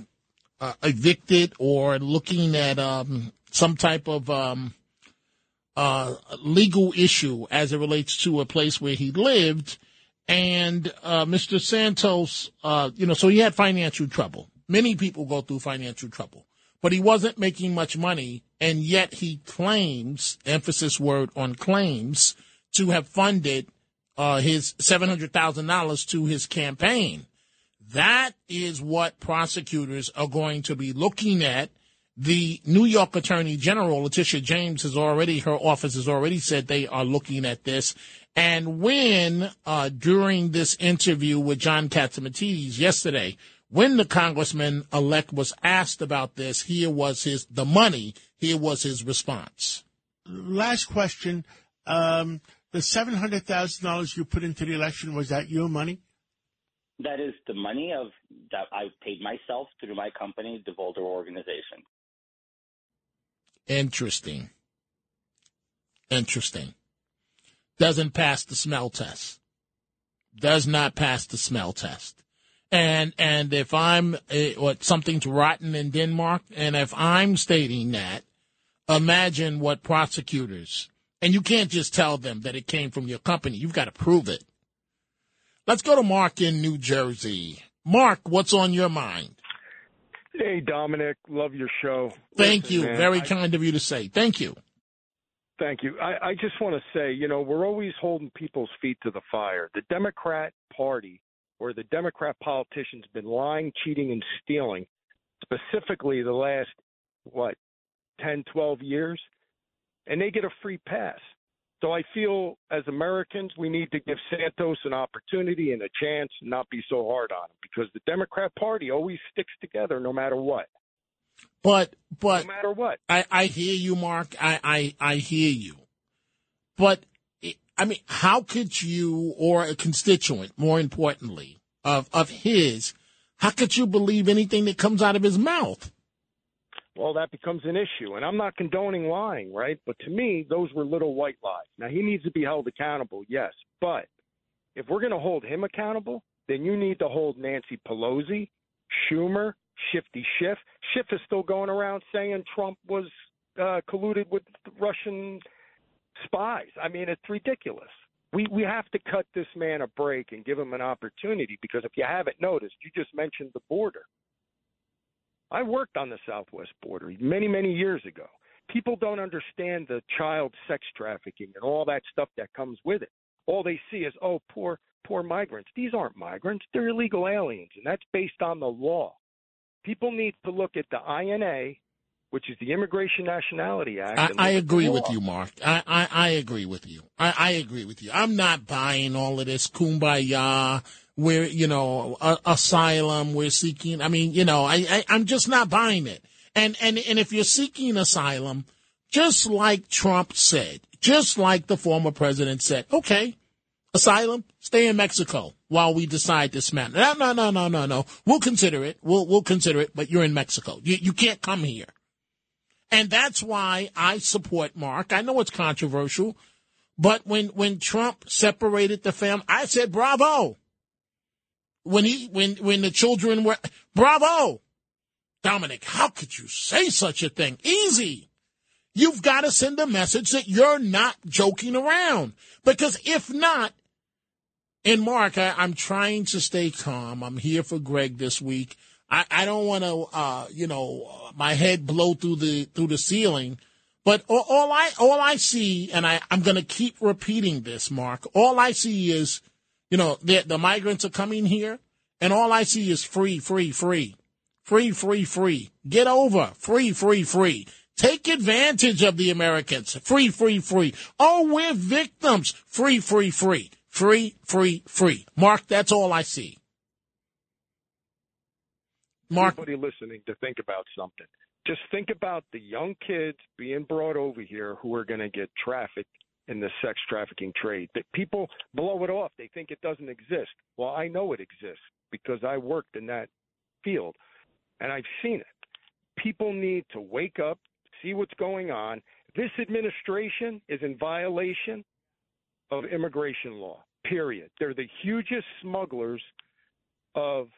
evicted or looking at some type of legal issue as it relates to a place where he lived. And Mr. Santos, so he had financial trouble. Many people go through financial trouble. but he wasn't making much money, and yet he claims, emphasis word on claims, to have funded his $700,000 to his campaign. That is what prosecutors are going to be looking at. The New York Attorney General, Letitia James, her office has already said they are looking at this. And when, during this interview with John Katsimatidis yesterday, when the Congressman-elect was asked about this, here was his response. Last question. The $700,000 you put into the election, was that your money? That is the money that I paid myself through my company, the Volder Organization. Interesting. Does not pass the smell test. And if I'm something's rotten in Denmark, and if I'm stating that, imagine what prosecutors, and you can't just tell them that it came from your company. You've got to prove it. Let's go to Mark in New Jersey. Mark, what's on your mind? Hey, Dominic. Love your show. Thank you. Man, very kind of you to say. Thank you. Thank you. I just want to say, we're always holding people's feet to the fire. The Democrat Party or the Democrat politicians been lying, cheating, and stealing, specifically the last, 10, 12 years, and they get a free pass. So I feel as Americans, we need to give Santos an opportunity and a chance and not be so hard on him, because the Democrat Party always sticks together no matter what. But no matter what. I hear you, Mark. I hear you. But, how could you, or a constituent, more importantly, of his, how could you believe anything that comes out of his mouth? Well, that becomes an issue, and I'm not condoning lying, right? But to me, those were little white lies. Now, he needs to be held accountable, yes, but if we're going to hold him accountable, then you need to hold Nancy Pelosi, Schumer, Shifty Schiff. Schiff is still going around saying Trump was colluded with Russian spies. It's ridiculous. We have to cut this man a break and give him an opportunity, because if you haven't noticed, you just mentioned the border. I worked on the southwest border many, many years ago. People don't understand the child sex trafficking and all that stuff that comes with it. All they see is, poor migrants. These aren't migrants. They're illegal aliens, and that's based on the law. People need to look at the INA, which is the Immigration Nationality Act. I agree with you, Mark. I agree with you. I agree with you. I'm not buying all of this kumbaya. We're, asylum, we're seeking. I'm just not buying it. And if you're seeking asylum, just like Trump said, just like the former president said, okay, asylum, stay in Mexico while we decide this matter. No. We'll consider it. We'll consider it, but you're in Mexico. You can't come here. And that's why I support Mark. I know it's controversial, but when Trump separated the family, I said, bravo. When the children were, bravo, Dominic, how could you say such a thing? Easy. You've got to send a message that you're not joking around. Because if not, and Mark, I'm trying to stay calm. I'm here for Greg this week. I don't want to, my head blow through the ceiling. But all I see, and I'm going to keep repeating this, Mark, all I see is, the migrants are coming here, and all I see is free. Get over, free. Take advantage of the Americans, free. Oh, we're victims, free. Mark, that's all I see. Mark, anybody listening to think about something. Just think about the young kids being brought over here who are going to get trafficked in the sex trafficking trade. That people blow it off. They think it doesn't exist. Well, I know it exists because I worked in that field and I've seen it. People need to wake up, see what's going on. This administration is in violation of immigration law, period. They're the hugest smugglers of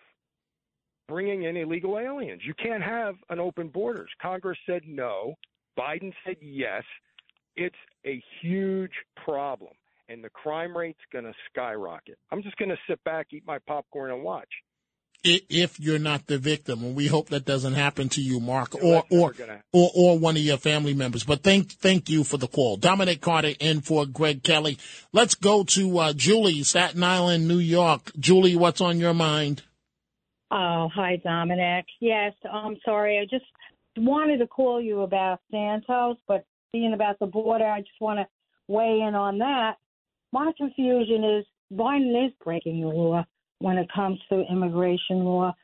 bringing in illegal aliens. You can't have an open borders. Congress said no. Biden said yes. It's a huge problem, and the crime rate's going to skyrocket. I'm just going to sit back, eat my popcorn, and watch. if you're not the victim. And we hope that doesn't happen to you, Mark, or one of your family members. But thank you for the call. Dominic Carter in for Greg Kelly. Let's go to Julie, Staten Island, New York. Julie, what's on your mind? Oh, hi, Dominic. Yes, I'm sorry. I just wanted to call you about Santos, but seeing about the border, I just want to weigh in on that. My confusion is Biden is breaking the law when it comes to immigration law.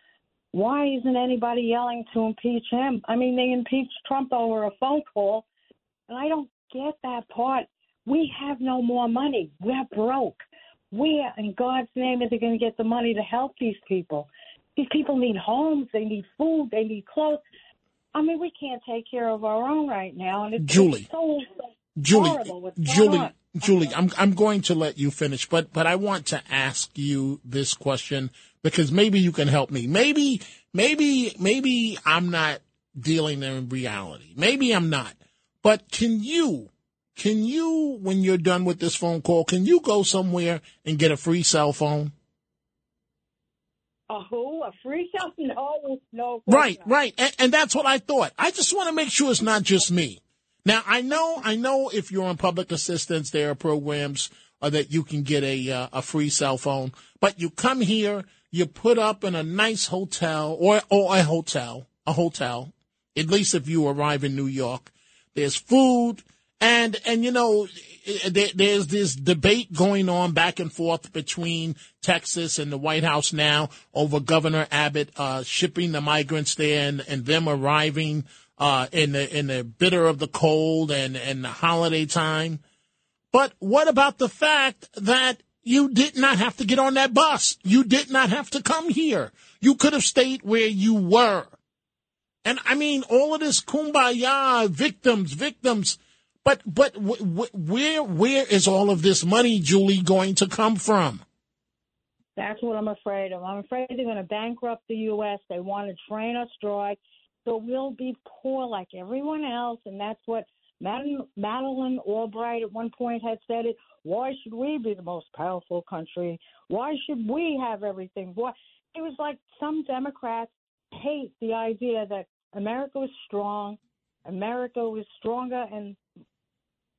Why isn't anybody yelling to impeach him? I mean, they impeached Trump over a phone call, and I don't get that part. We have no more money. We're broke. Where in God's name are they going to get the money to help these people? These people need homes. They need food. They need clothes. I mean, we can't take care of our own right now. And it's Julie. Julie, I'm going to let you finish, but I want to ask you this question because maybe you can help me. Maybe I'm not dealing in reality. Maybe I'm not. But can you, when you're done with this phone call, can you go somewhere and get a free cell phone? A free cell phone? No. Right. And that's what I thought. I just want to make sure it's not just me. Now, I know if you're on public assistance, there are programs that you can get a free cell phone. But you come here, you put up in a nice hotel or a hotel, at least if you arrive in New York. There's food. And you know, there's this debate going on back and forth between Texas and the White House now over Governor Abbott shipping the migrants there and them arriving in the bitter of the cold and the holiday time. But what about the fact that you did not have to get on that bus? You did not have to come here. You could have stayed where you were. And, I mean, all of this kumbaya, victims. But where is all of this money, Julie, going to come from? That's what I'm afraid of. I'm afraid they're going to bankrupt the U.S. They want to drain us dry, so we'll be poor like everyone else. And that's what Madeleine Albright at one point had said it. Why should we be the most powerful country? Why should we have everything? Why? It was like some Democrats hate the idea that America was strong. America was stronger and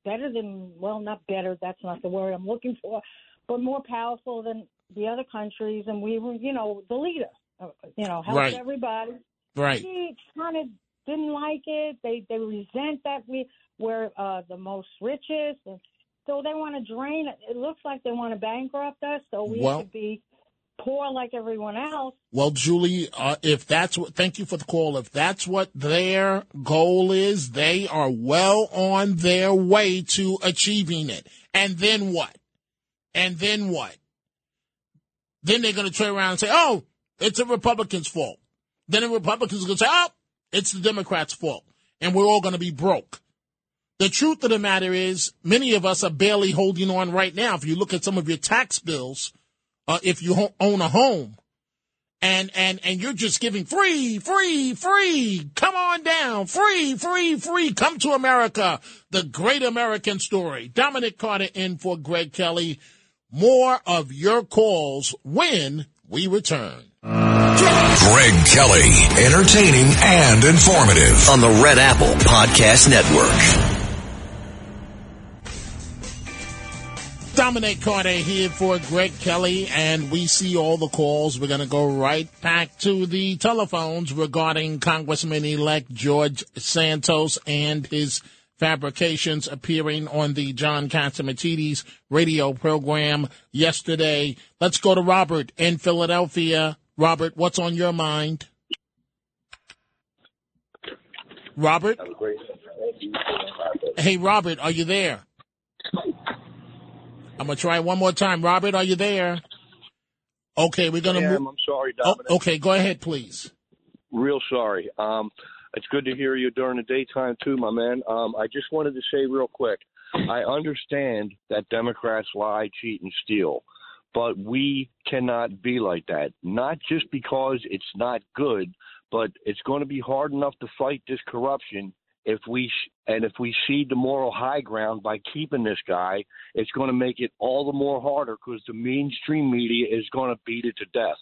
better than, well, not better, that's not the word I'm looking for, but more powerful than the other countries. And we were, you know, the leader, you know, helped everybody. Right. She kind of didn't like it. They resent that we're the most richest. And so they want to drain it. It looks like they want to bankrupt us, so we could be poor like everyone else. Well, Julie, thank you for the call. If that's what their goal is, they are well on their way to achieving it. And then what? Then they're going to turn around and say, oh, it's the Republicans' fault. Then the Republicans are going to say, oh, it's the Democrats' fault. And we're all going to be broke. The truth of the matter is many of us are barely holding on right now. If you look at some of your tax bills, if you own a home and you're just giving free, come on down, free, come to America, the great American story. Dominic Carter in for Greg Kelly. More of your calls when we return. Greg Kelly, entertaining and informative on the Red Apple Podcast Network. Dominic Carter here for Greg Kelly, and we see all the calls. We're going to go right back to the telephones regarding Congressman-elect George Santos and his fabrications appearing on the John Katsimatidis radio program yesterday. Let's go to Robert in Philadelphia. Robert, what's on your mind? Robert? Hey, Robert, are you there? I'm going to try one more time. Robert, are you there? Okay, we're going to move. I'm sorry, Dominic. Oh, okay, go ahead, please. Real sorry. It's good to hear you during the daytime, too, my man. I just wanted to say real quick, I understand that Democrats lie, cheat, and steal, but we cannot be like that, not just because it's not good, but it's going to be hard enough to fight this corruption if we cede the moral high ground by keeping this guy, it's going to make it all the more harder because the mainstream media is going to beat it to death.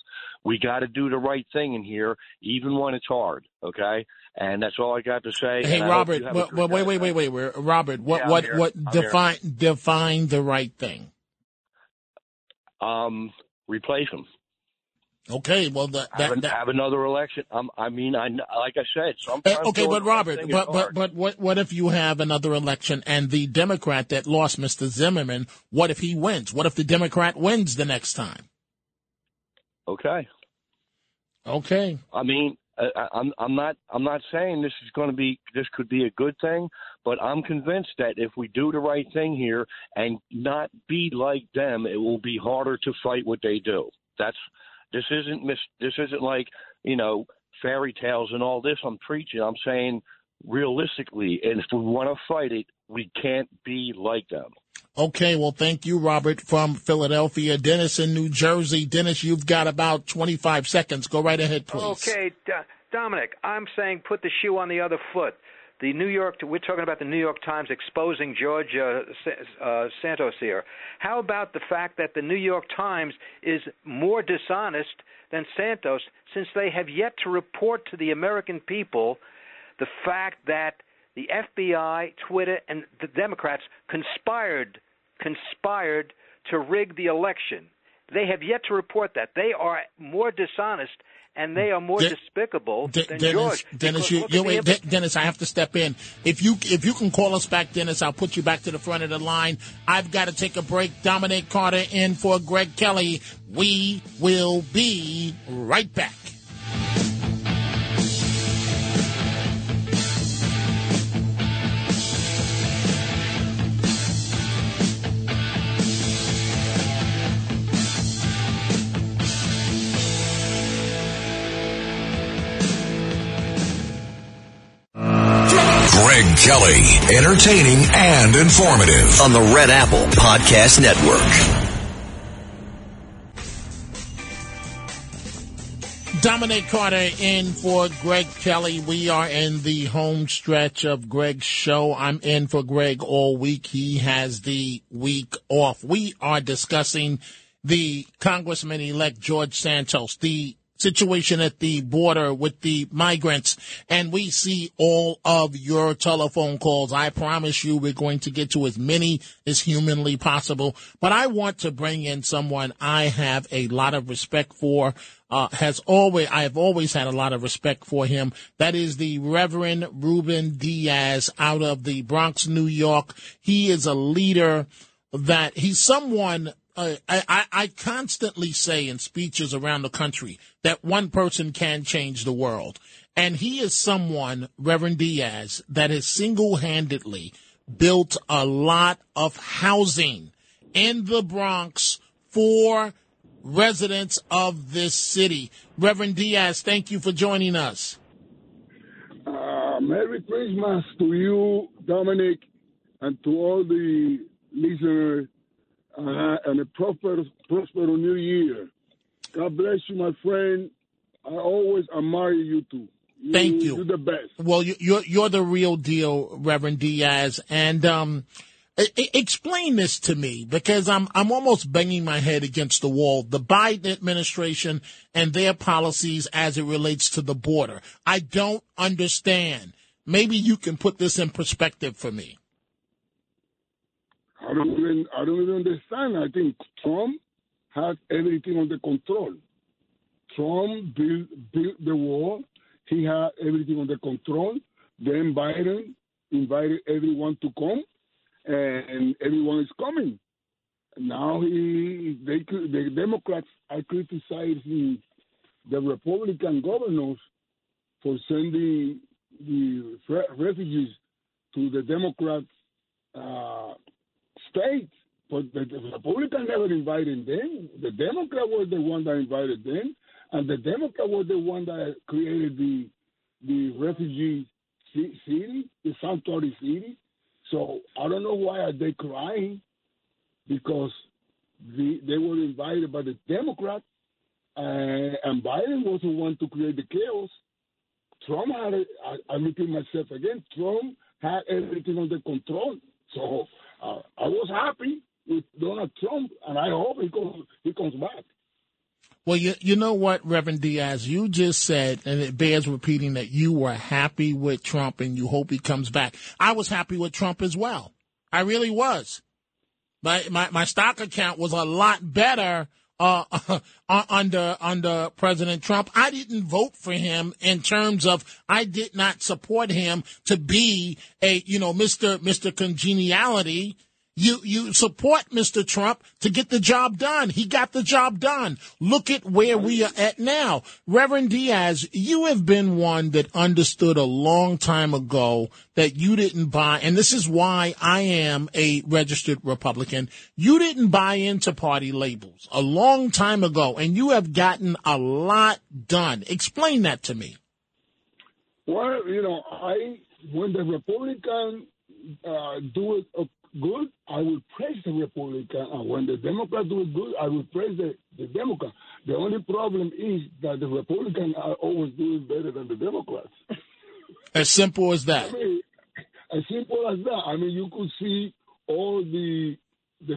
We got to do the right thing in here, even when it's hard. Okay, and that's all I got to say. Hey, Robert, wait, Robert, define the right thing? Replace him. Okay, well, have another election. Like I said, sometimes. Okay, but Robert, what if you have another election and the Democrat that lost, Mr. Zimmerman, what if he wins? What if the Democrat wins the next time? Okay. I mean, I'm not saying this is going to be. This could be a good thing, but I'm convinced that if we do the right thing here and not be like them, it will be harder to fight what they do. This isn't like, you know, fairy tales and all this I'm preaching. I'm saying realistically, and if we want to fight it, we can't be like them. Okay, well, thank you, Robert, from Philadelphia. Dennis in New Jersey. Dennis, you've got about 25 seconds. Go right ahead, please. Okay, Dominic, I'm saying put the shoe on the other foot. We're talking about the New York Times exposing George Santos here. How about the fact that the New York Times is more dishonest than Santos, since they have yet to report to the American people the fact that the FBI, Twitter, and the Democrats conspired to rig the election? They have yet to report that. They are more dishonest and they are more despicable than George. Dennis, I have to step in. If you can call us back, Dennis, I'll put you back to the front of the line. I've got to take a break. Dominic Carter in for Greg Kelly. We will be right back. Greg Kelly, entertaining and informative on the Red Apple Podcast Network. Dominic Carter in for Greg Kelly. We are in the home stretch of Greg's show. I'm in for Greg all week. He has the week off. We are discussing the Congressman-elect George Santos, the situation at the border with the migrants, and we see all of your telephone calls. I promise you we're going to get to as many as humanly possible, but I want to bring in someone I have a lot of respect for. I've always had a lot of respect for him. That is the Reverend Ruben Diaz out of the Bronx, New York. He is a leader that he's someone I constantly say in speeches around the country that one person can change the world. And he is someone, Reverend Diaz, that has single-handedly built a lot of housing in the Bronx for residents of this city. Reverend Diaz, thank you for joining us. Merry Christmas to you, Dominic, and to all the listeners. And a prosper new year. God bless you, my friend. I always admire you too. Thank you. You're the best. Well, you're the real deal, Reverend Diaz. And explain this to me, because I'm almost banging my head against the wall. The Biden administration and their policies as it relates to the border. I don't understand. Maybe you can put this in perspective for me. I don't even understand. I think Trump had everything under control. Trump built the wall. He had everything under control. Then Biden invited everyone to come, and everyone is coming. Now the Democrats are criticizing the Republican governors for sending the refugees to the Democrats. State, but the Republicans never invited them. The Democrats were the one that invited them, and the Democrats were the one that created the refugee city, the sanctuary city. So I don't know why are they crying, because they were invited by the Democrats, and Biden was the one to create the chaos. Trump had it. I'm repeating myself again. Trump had everything under control. So I was happy with Donald Trump, and I hope he comes back. Well, you know what, Reverend Diaz, you just said, and it bears repeating, that you were happy with Trump and you hope he comes back. I was happy with Trump as well. I really was. My stock account was a lot better under President Trump. I didn't vote for him in terms of I did not support him to be a, you know, Mr. Congeniality. You support Mr. Trump to get the job done. He got the job done. Look at where we are at now. Reverend Diaz, you have been one that understood a long time ago that you didn't buy, and this is why I am a registered Republican, you didn't buy into party labels a long time ago, and you have gotten a lot done. Explain that to me. Well, you know, when the Republicans do it good, I will praise the Republican, and when the Democrats do it good, I will praise the Democrat. The only problem is that the Republicans are always doing better than the Democrats. As simple as that. I mean, as simple as that. I mean, you could see all the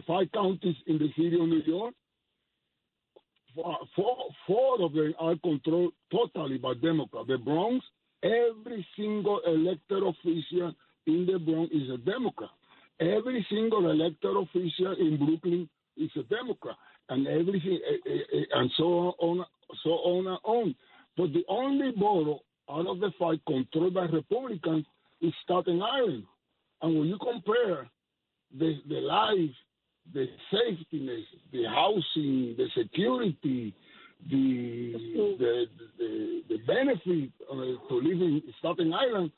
five counties in the city of New York. Four of them are controlled totally by Democrats. The Bronx, every single elected official in the Bronx is a Democrat. Every single elected official in Brooklyn is a Democrat, and everything, and so on. But the only borough out of the five controlled by Republicans is Staten Island. And when you compare the life, the safety, the housing, the security, the benefit to living in Staten Island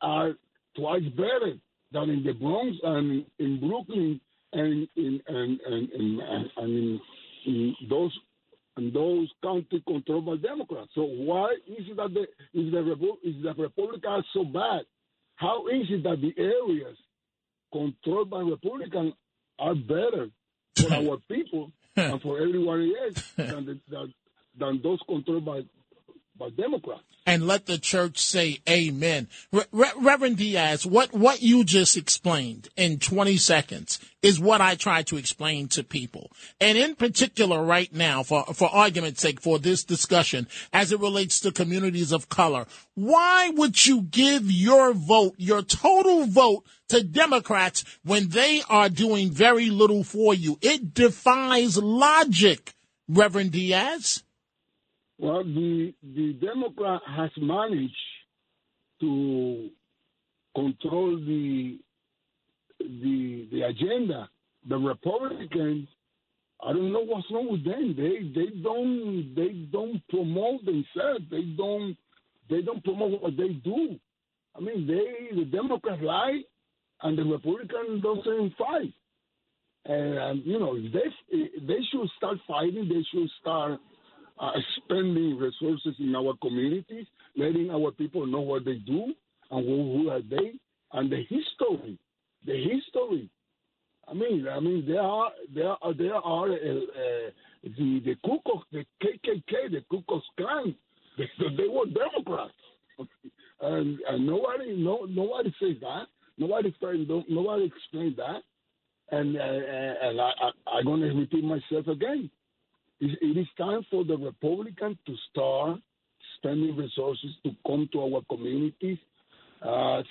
are twice better than in the Bronx and in Brooklyn and in those counties controlled by Democrats. So why is it that the Republicans are so bad? How is it that the areas controlled by Republicans are better for our people and for everyone else than those controlled by Democrats? And let the church say amen. Reverend Diaz, what you just explained in 20 seconds is what I try to explain to people. And in particular right now, for argument's sake, for this discussion, as it relates to communities of color, why would you give your vote, your total vote, to Democrats when they are doing very little for you? It defies logic, Reverend Diaz. Well, the Democrat has managed to control the agenda. The Republicans, I don't know what's wrong with them. They don't promote themselves. They don't promote what they do. I mean, the Democrats lie, and the Republicans don't fight. And you know, they should start fighting. They should start spending resources in our communities, letting our people know what they do and who are they, and the history. I mean, there are the KKK, the Ku Klux Klan. They were Democrats, and nobody says that. Nobody explains that. And I'm gonna repeat myself again. It is time for the Republicans to start spending resources to come to our communities.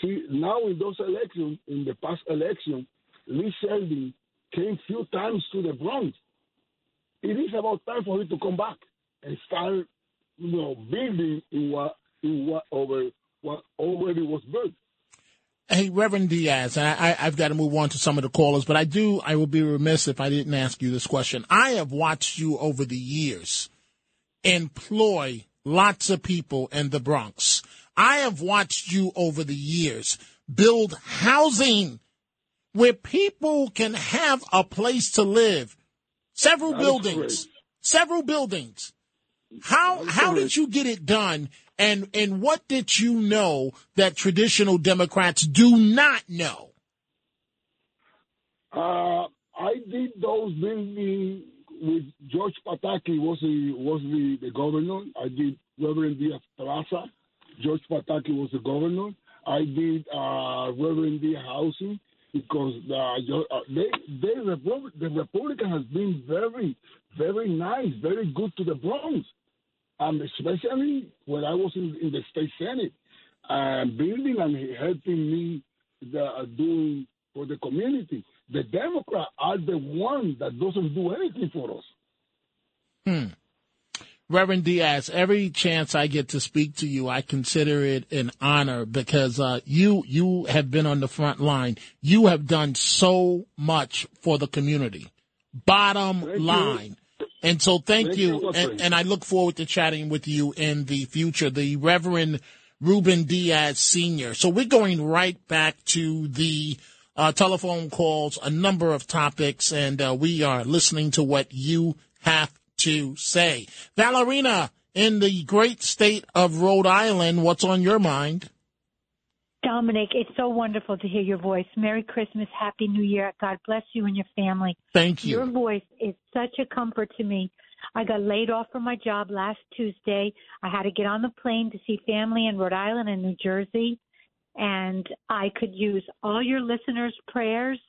See, now in those elections, in the past election, Lee Selby came few times to the Bronx. It is about time for him to come back and start, you know, building what already was built. Hey, Reverend Diaz, I've got to move on to some of the callers, but I will be remiss if I didn't ask you this question. I have watched you over the years employ lots of people in the Bronx. I have watched you over the years build housing where people can have a place to live. Several buildings. How did you get it done? And what did you know that traditional Democrats do not know? I did those buildings with George Pataki, was the governor. I did Reverend Diaz Plaza. George Pataki was the governor. I did Reverend D. Housing because the Republican has been very, very nice, very good to the Bronx. Especially when I was in the state senate, building and helping me doing for the community. The Democrats are the one that doesn't do anything for us. Reverend Diaz, every chance I get to speak to you, I consider it an honor because you have been on the front line. You have done so much for the community, bottom line. And so thank you. And I look forward to chatting with you in the future, the Reverend Ruben Diaz Sr. So we're going right back to the telephone calls, a number of topics, and we are listening to what you have to say. Valerina, in the great state of Rhode Island, what's on your mind? Dominic, it's so wonderful to hear your voice. Merry Christmas, Happy New Year. God bless you and your family. Thank you. Your voice is such a comfort to me. I got laid off from my job last Tuesday. I had to get on the plane to see family in Rhode Island and New Jersey, and I could use all your listeners' prayers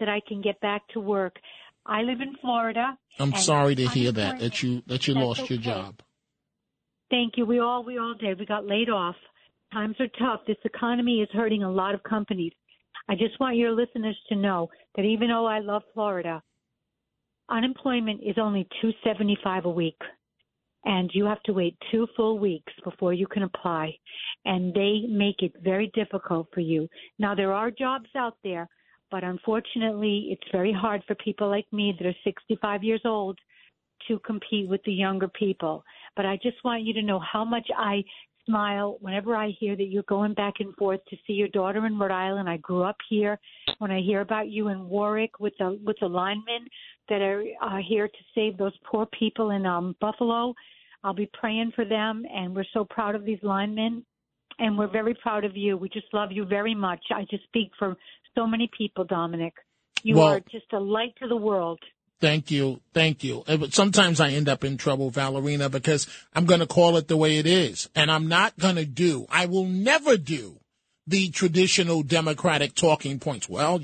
that I can get back to work. I live in Florida. I'm sorry to hear that you lost your job. Thank you. We all did. We got laid off. Times are tough. This economy is hurting a lot of companies. I just want your listeners to know that even though I love Florida, unemployment is only $275 a week, and you have to wait 2 full weeks before you can apply, and they make it very difficult for you. Now, there are jobs out there, but unfortunately, it's very hard for people like me that are 65 years old to compete with the younger people. But I just want you to know how much I smile whenever I hear that you're going back and forth to see your daughter in Rhode Island. I grew up here. When I hear about you in Warwick with the linemen that are here to save those poor people in Buffalo, I'll be praying for them. And we're so proud of these linemen, and we're very proud of you. We just love you very much. I just speak for so many people, Dominic. You are just a light to the world. Thank you. Sometimes I end up in trouble, Valerina, because I'm going to call it the way it is. And I will never do the traditional Democratic talking points. Well,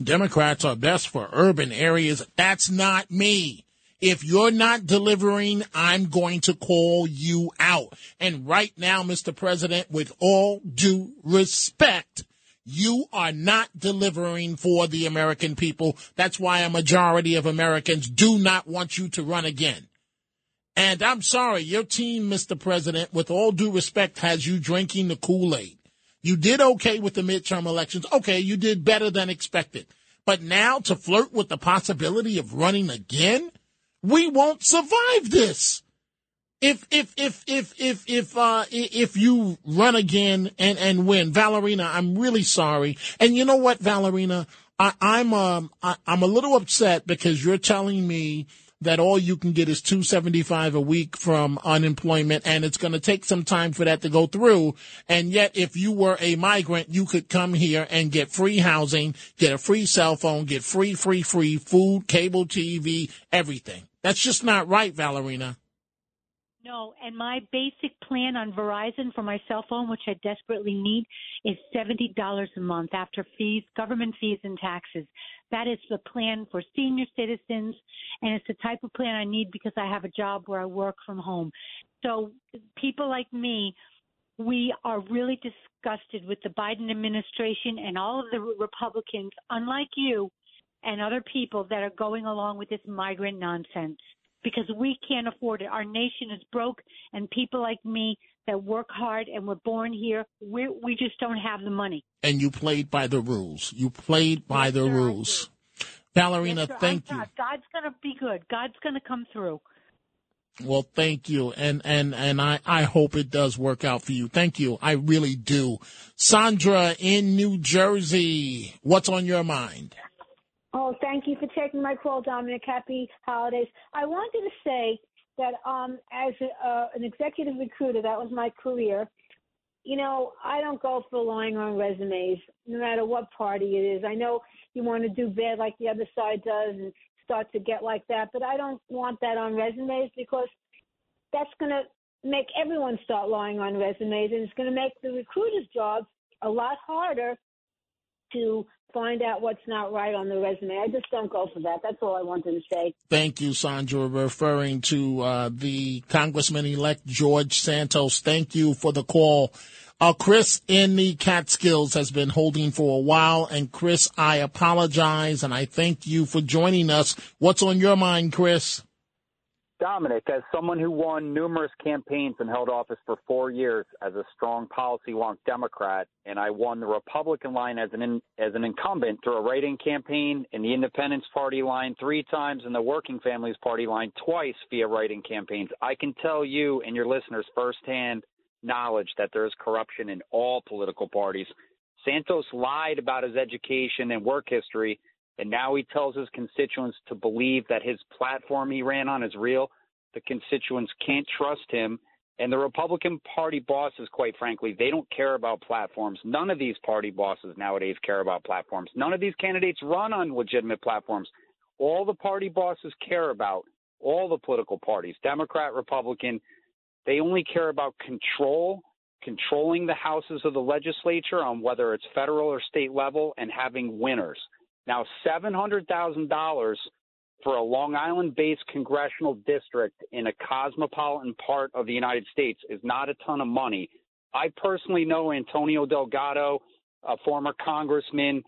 Democrats are best for urban areas. That's not me. If you're not delivering, I'm going to call you out. And right now, Mr. President, with all due respect, you are not delivering for the American people. That's why a majority of Americans do not want you to run again. And I'm sorry, your team, Mr. President, with all due respect, has you drinking the Kool-Aid. You did okay with the midterm elections. Okay, you did better than expected. But now to flirt with the possibility of running again? We won't survive this. If you run again and win, Valerina, I'm really sorry. And you know what, Valerina, I'm a little upset because you're telling me that all you can get is $275 a week from unemployment, and it's going to take some time for that to go through. And yet, if you were a migrant, you could come here and get free housing, get a free cell phone, get free food, cable TV, everything. That's just not right, Valerina. No, and my basic plan on Verizon for my cell phone, which I desperately need, is $70 a month after fees, government fees and taxes. That is the plan for senior citizens, and it's the type of plan I need because I have a job where I work from home. So people like me, we are really disgusted with the Biden administration and all of the Republicans, unlike you and other people that are going along with this migrant nonsense. Because we can't afford it. Our nation is broke, and people like me that work hard and were born here, we just don't have the money. And you played by the rules. You played by the rules. Valerina, yes, thank you. God's going to be good. God's going to come through. Well, thank you, and I hope it does work out for you. Thank you. I really do. Sandra in New Jersey, what's on your mind? Oh, thank you for taking my call, Dominic. Happy holidays. I wanted to say that as an executive recruiter, that was my career. I don't go for relying on resumes, no matter what party it is. I know you want to do bad like the other side does and start to get like that, but I don't want that on resumes because that's going to make everyone start lying on resumes, and it's going to make the recruiters' jobs a lot harder to find out what's not right on the resume. I just don't go for that. That's all I wanted to say. Thank you, Sandra, referring to the Congressman-elect George Santos. Thank you for the call. Chris in the Catskills has been holding for a while. And, Chris, I apologize, and I thank you for joining us. What's on your mind, Chris? Dominic, as someone who won numerous campaigns and held office for 4 years as a strong policy-wonk Democrat, and I won the Republican line as an incumbent through a write-in campaign, and the Independence Party line 3 times, and the Working Families Party line twice via write-in campaigns, I can tell you and your listeners firsthand knowledge that there is corruption in all political parties. Santos lied about his education and work history, and now he tells his constituents to believe that his platform he ran on is real. The constituents can't trust him. And the Republican Party bosses, quite frankly, they don't care about platforms. None of these party bosses nowadays care about platforms. None of these candidates run on legitimate platforms. All the party bosses care about, all the political parties, Democrat, Republican, they only care about control, controlling the houses of the legislature on whether it's federal or state level, and having winners. Now, $700,000 for a Long Island-based congressional district in a cosmopolitan part of the United States is not a ton of money. I personally know Antonio Delgado, a former congressman,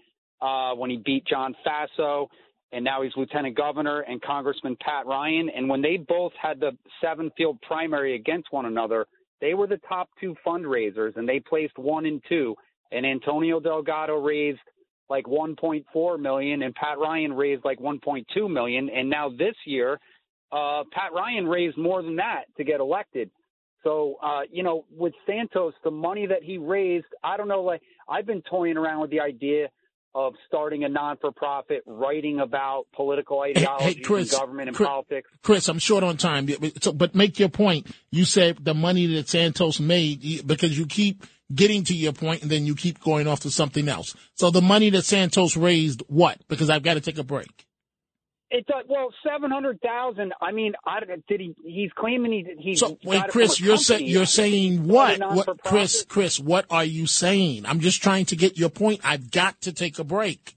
when he beat John Faso, and now he's lieutenant governor, and Congressman Pat Ryan. And when they both had the 7-field primary against one another, they were the top 2 fundraisers, and they placed 1 and 2. And Antonio Delgado raised like $1.4 million, and Pat Ryan raised like $1.2 million. And now this year, Pat Ryan raised more than that to get elected. So, with Santos, the money that he raised, I don't know, like I've been toying around with the idea of starting a non-for-profit, writing about political ideology, Chris, and government and politics. Chris, I'm short on time, but make your point. You said the money that Santos made, because you keep getting to your point, and then you keep going off to something else. So the money that Santos raised, what? Because I've got to take a break. Well, $700,000. I mean, he's claiming he. So, wait, Chris, you're saying what? What, Chris, what are you saying? I'm just trying to get your point. I've got to take a break.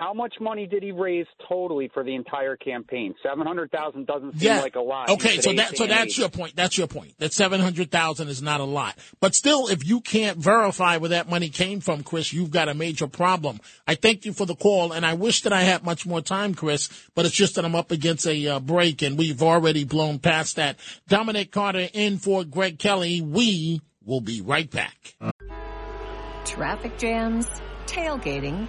How much money did he raise totally for the entire campaign? $700,000 doesn't seem like a lot. Okay, so that's your point. That's your point. That $700,000 is not a lot. But still, if you can't verify where that money came from, Chris, you've got a major problem. I thank you for the call, and I wish that I had much more time, Chris, but it's just that I'm up against a break, and we've already blown past that. Dominic Carter in for Greg Kelly. We will be right back. Traffic jams, tailgating,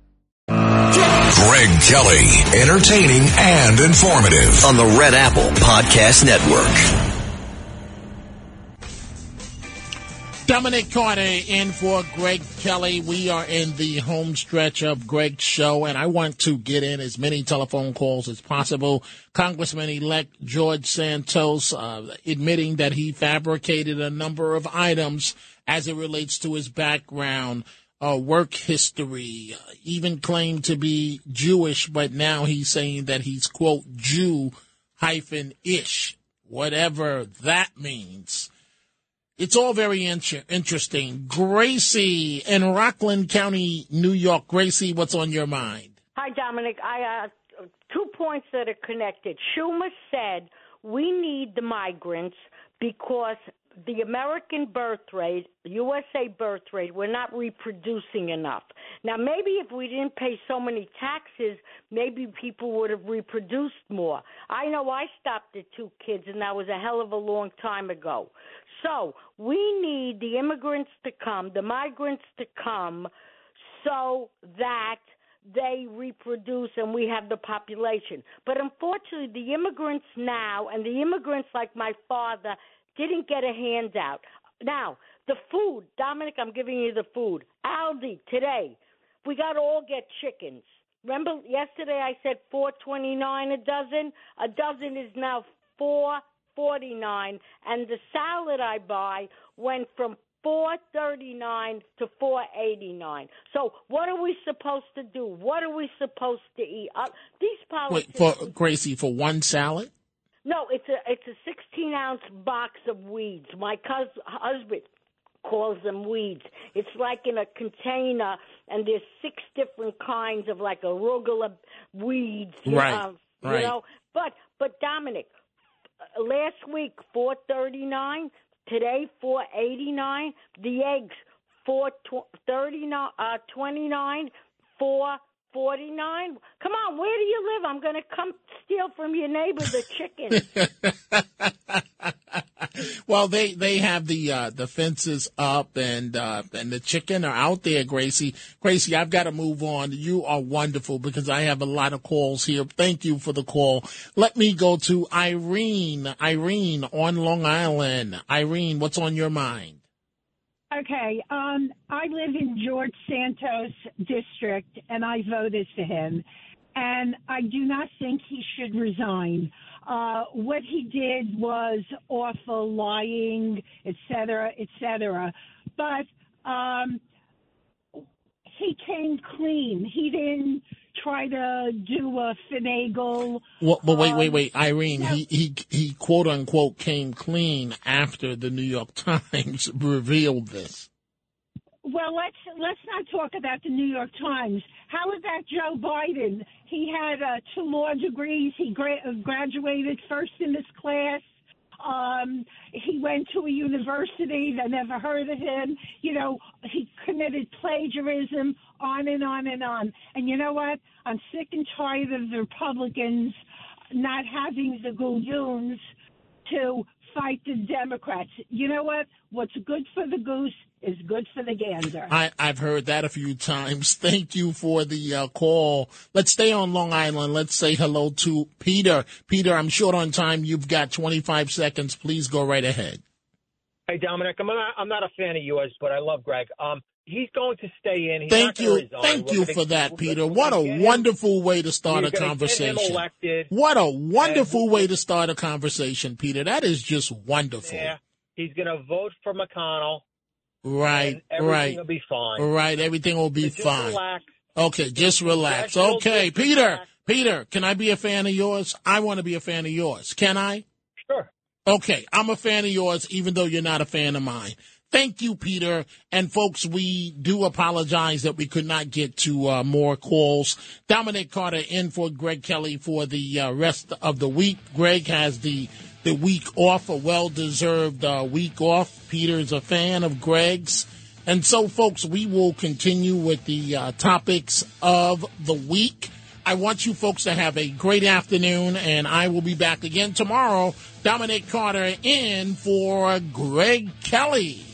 Greg Kelly, entertaining and informative on the Red Apple Podcast Network. Dominic Carter in for Greg Kelly. We are in the home stretch of Greg's show, and I want to get in as many telephone calls as possible. Congressman-elect George Santos admitting that he fabricated a number of items as it relates to his background. Work history, even claimed to be Jewish, but now he's saying that he's, quote, Jew-ish, whatever that means. It's all very interesting. Gracie in Rockland County, New York. Gracie, what's on your mind? Hi, Dominic. I 2 points that are connected. Schumer said we need the migrants because the American birth rate, USA birth rate, we're not reproducing enough. Now, maybe if we didn't pay so many taxes, maybe people would have reproduced more. I know I stopped at 2 kids, and that was a hell of a long time ago. So we need the immigrants to come, the migrants to come, so that they reproduce and we have the population. But unfortunately, the immigrants now, and the immigrants like my father, didn't get a handout. Now, The food, Dominic, I'm giving you the food. Aldi, today, we got to all get chickens. Remember yesterday I said $4.29 a dozen? A dozen is now $4.49, and the salad I buy went from $4.39 to $4.89. So what are we supposed to do? What are we supposed to eat? These politicians. Wait, for Gracie, for one salad? No, it's a 16-ounce box of weeds. My husband calls them weeds. It's like in a container, and there's six different kinds of like arugula weeds. Right. You know? But Dominic, last week $4.39. Today, $4.89. The eggs, $4.29, $4.49. Come on, where do you live? I'm going to come steal from your neighbor the chicken. Well, they have the fences up and the chicken are out there, Gracie. Gracie, I've got to move on. You are wonderful because I have a lot of calls here. Thank you for the call. Let me go to Irene. Irene on Long Island. Irene, what's on your mind? Okay, I live in George Santos' district, and I voted for him. And I do not think he should resign. What he did was awful, lying, et cetera, et cetera. But he came clean. He didn't try to do a finagle. Well, but wait, Irene. No. He quote unquote came clean after the New York Times revealed this. Well, let's not talk about the New York Times. How about Joe Biden? He had 2 law degrees. He graduated first in his class. He went to a university that never heard of him. You know, he committed plagiarism, on and on and on. And you know what? I'm sick and tired of the Republicans not having the goons to fight the Democrats. You know what? What's good for the goose is good for the gander. I've heard that a few times. Thank you for the call. Let's stay on Long Island. Let's say hello to Peter. Peter, I'm short on time. You've got 25 seconds. Please go right ahead. Hey, Dominic, I'm not a fan of yours, but I love Greg. He's going to stay in. He's Thank you. Resign. Thank we're you for that, Peter. What a wonderful way to start a conversation. What a wonderful way to start a conversation, Peter. That is just wonderful. Yeah. He's going to vote for McConnell. Right. Everything will be fine. Right. Everything will be fine. Relax. Okay. Just relax. Okay. Peter, can I be a fan of yours? I want to be a fan of yours. Can I? Sure. Okay. I'm a fan of yours, even though you're not a fan of mine. Thank you, Peter. And, folks, we do apologize that we could not get to more calls. Dominic Carter in for Greg Kelly for the rest of the week. Greg has the week off, a well-deserved week off. Peter's a fan of Greg's. And so, folks, we will continue with the topics of the week. I want you folks to have a great afternoon, and I will be back again tomorrow. Dominic Carter in for Greg Kelly.